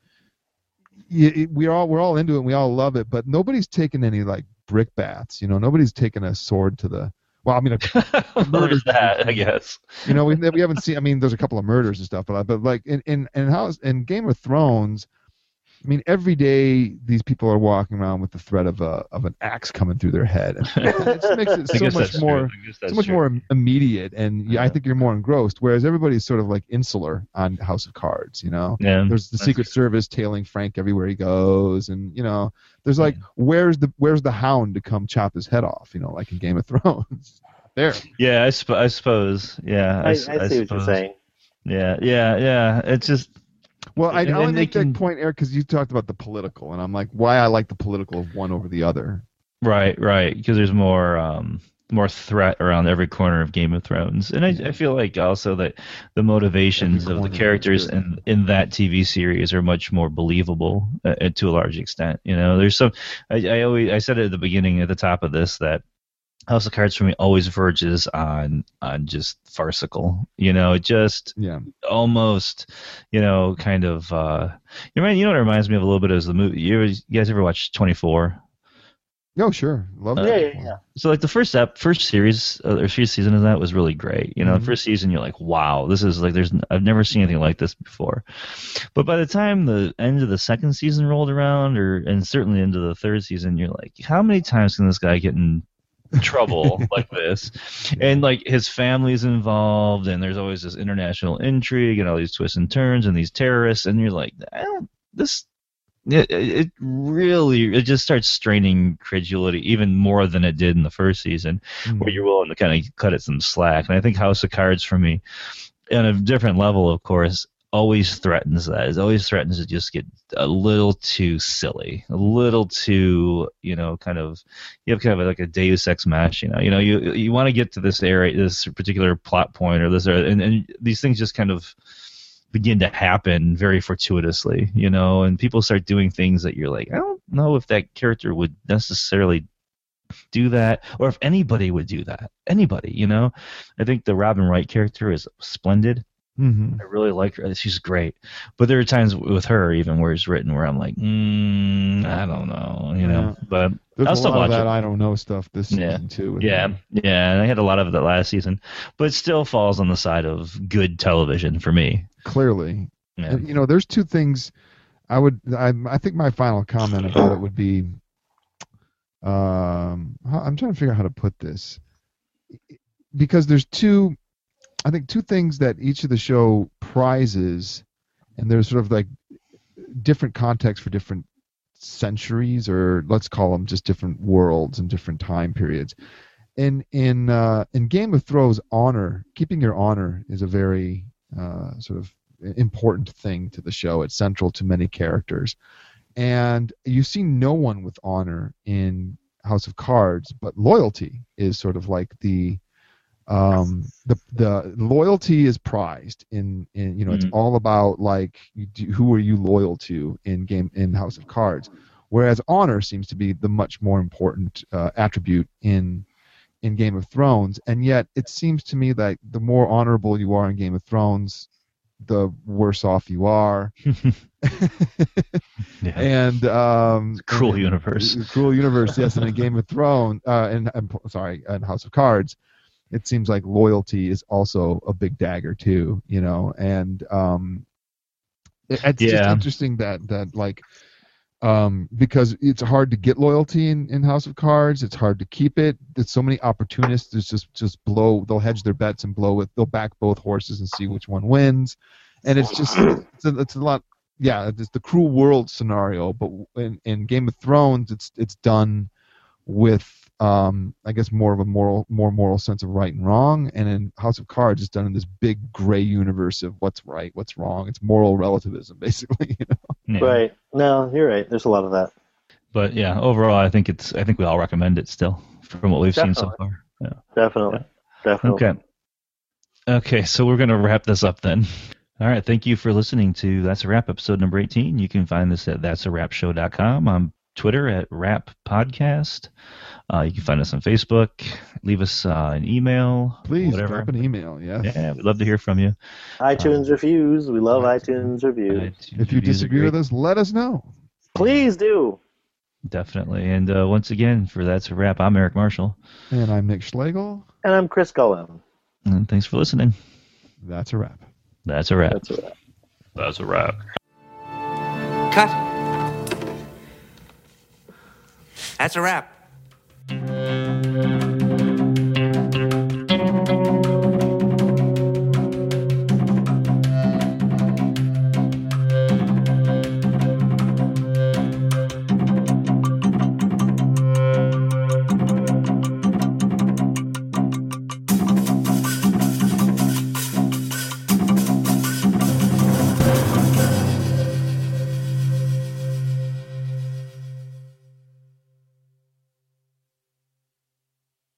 we're all we're all into it, and we all love it, but nobody's taken any like brick baths, you know. Nobody's taken a sword to the. Well, I mean, a murder that I guess. You know, we we haven't seen. I mean, there's a couple of murders and stuff, but but like in in in House in Game of Thrones. I mean, every day these people are walking around with the threat of a of an axe coming through their head. And it just makes it so much more so much true. more immediate, and yeah, I think you're more engrossed. Whereas everybody's sort of like insular on House of Cards, you know. Yeah, there's the Secret true. Service tailing Frank everywhere he goes, and you know, there's like yeah. where's the where's the hound to come chop his head off, you know, like in Game of Thrones. There. Yeah, I, sp- I suppose. Yeah, I, I, I see I what you're saying. Yeah, yeah, yeah. It's just. Well, I only make can, that point, Eric, because you talked about the political, and I'm like, why I like the political of one over the other. Right, right, because there's more um, more threat around every corner of Game of Thrones. And I, I feel like also that the motivations of the characters in, in that T V series are much more believable uh, to a large extent. You know, there's some – I always I said at the beginning, at the top of this, that House of Cards for me always verges on on just farcical, you know, just yeah. almost, you know, kind of. Uh, you know, you know what it reminds me of a little bit is the movie. You, you guys ever watched twenty-four? Oh, sure, love that. Uh, yeah, yeah, yeah. So like the first ep, first series uh, or first season of that was really great. You know, mm-hmm. the first season you're like, wow, this is like there's I've never seen anything like this before. But by the time the end of the second season rolled around, or and certainly into the third season, you're like, how many times can this guy get in trouble like this? And like his family's involved, and there's always this international intrigue and all these twists and turns and these terrorists, and you're like, I don't, this it, it really it just starts straining credulity even more than it did in the first season, mm-hmm. where you're willing to kind of cut it some slack. And I think House of Cards for me on a different level, of course, always threatens that. It always threatens to just get a little too silly, a little too, you know, kind of, you have kind of like a Deus Ex Machina. You know, you you want to get to this area, this particular plot point, or this, and and these things just kind of begin to happen very fortuitously, you know, and people start doing things that you're like, I don't know if that character would necessarily do that, or if anybody would do that. Anybody, you know. I think the Robin Wright character is splendid. Mm-hmm. I really like her. She's great. But there are times with her, even where it's written, where I'm like, mm, I don't know, you know. Yeah. But there's I'll a still lot watch of that it. I don't know stuff this yeah. season too. Yeah, that. yeah. And I had a lot of that last season, but it still falls on the side of good television for me. Clearly, yeah. And, you know, there's two things I would. I I think my final comment about it would be, um, I'm trying to figure out how to put this, because there's two. I think two things that each of the show prizes, and there's sort of like different contexts for different centuries, or let's call them just different worlds and different time periods. In in uh, in Game of Thrones, honor, keeping your honor, is a very uh, sort of important thing to the show. It's central to many characters, and you see no one with honor in House of Cards, but loyalty is sort of like the Um, the the loyalty is prized in, in you know mm-hmm. It's all about like you do, who are you loyal to in game in House of Cards, whereas honor seems to be the much more important uh, attribute in in Game of Thrones. And yet it seems to me that the more honorable you are in Game of Thrones, the worse off you are. yeah. And um, it's a cruel and, universe, it's a cruel universe. Yes, and in Game of Thrones, uh, and I'm sorry, in House of Cards, it seems like loyalty is also a big dagger too, you know, and um, it, it's yeah. just interesting that that like um, because it's hard to get loyalty in, in House of Cards. It's hard to keep it. There's so many opportunists. There's just just blow. They'll hedge their bets and blow with. They'll back both horses and see which one wins. And it's just it's a, it's a lot. Yeah, it's the cruel world scenario. But in, in Game of Thrones, it's it's done with. Um, I guess more of a moral, more moral sense of right and wrong, and in House of Cards, it's done in this big gray universe of what's right, what's wrong. It's moral relativism, basically. You know? yeah. Right. No, you're right. There's a lot of that. But yeah, overall, I think it's. I think we all recommend it still, from what we've Definitely. seen so far. Yeah. Definitely. Yeah. Definitely. Okay. Okay, so we're gonna wrap this up then. All right. Thank you for listening to That's a Wrap, episode number eighteen. You can find this at that's a wrap show dot com. I'm Twitter at Wrap Podcast. Uh, you can find us on Facebook. Leave us uh, an email. Please, whatever. Drop an email, yes. Yeah, we'd love to hear from you. iTunes um, reviews. We love iTunes, iTunes reviews. iTunes if you disagree with us, let us know. Please do. Definitely. And uh, once again, for That's a Wrap, I'm Eric Marshall. And I'm Nick Schlegel. And I'm Chris Gullen. And thanks for listening. That's a wrap. That's a wrap. That's a wrap. That's a wrap. Cut. That's a wrap.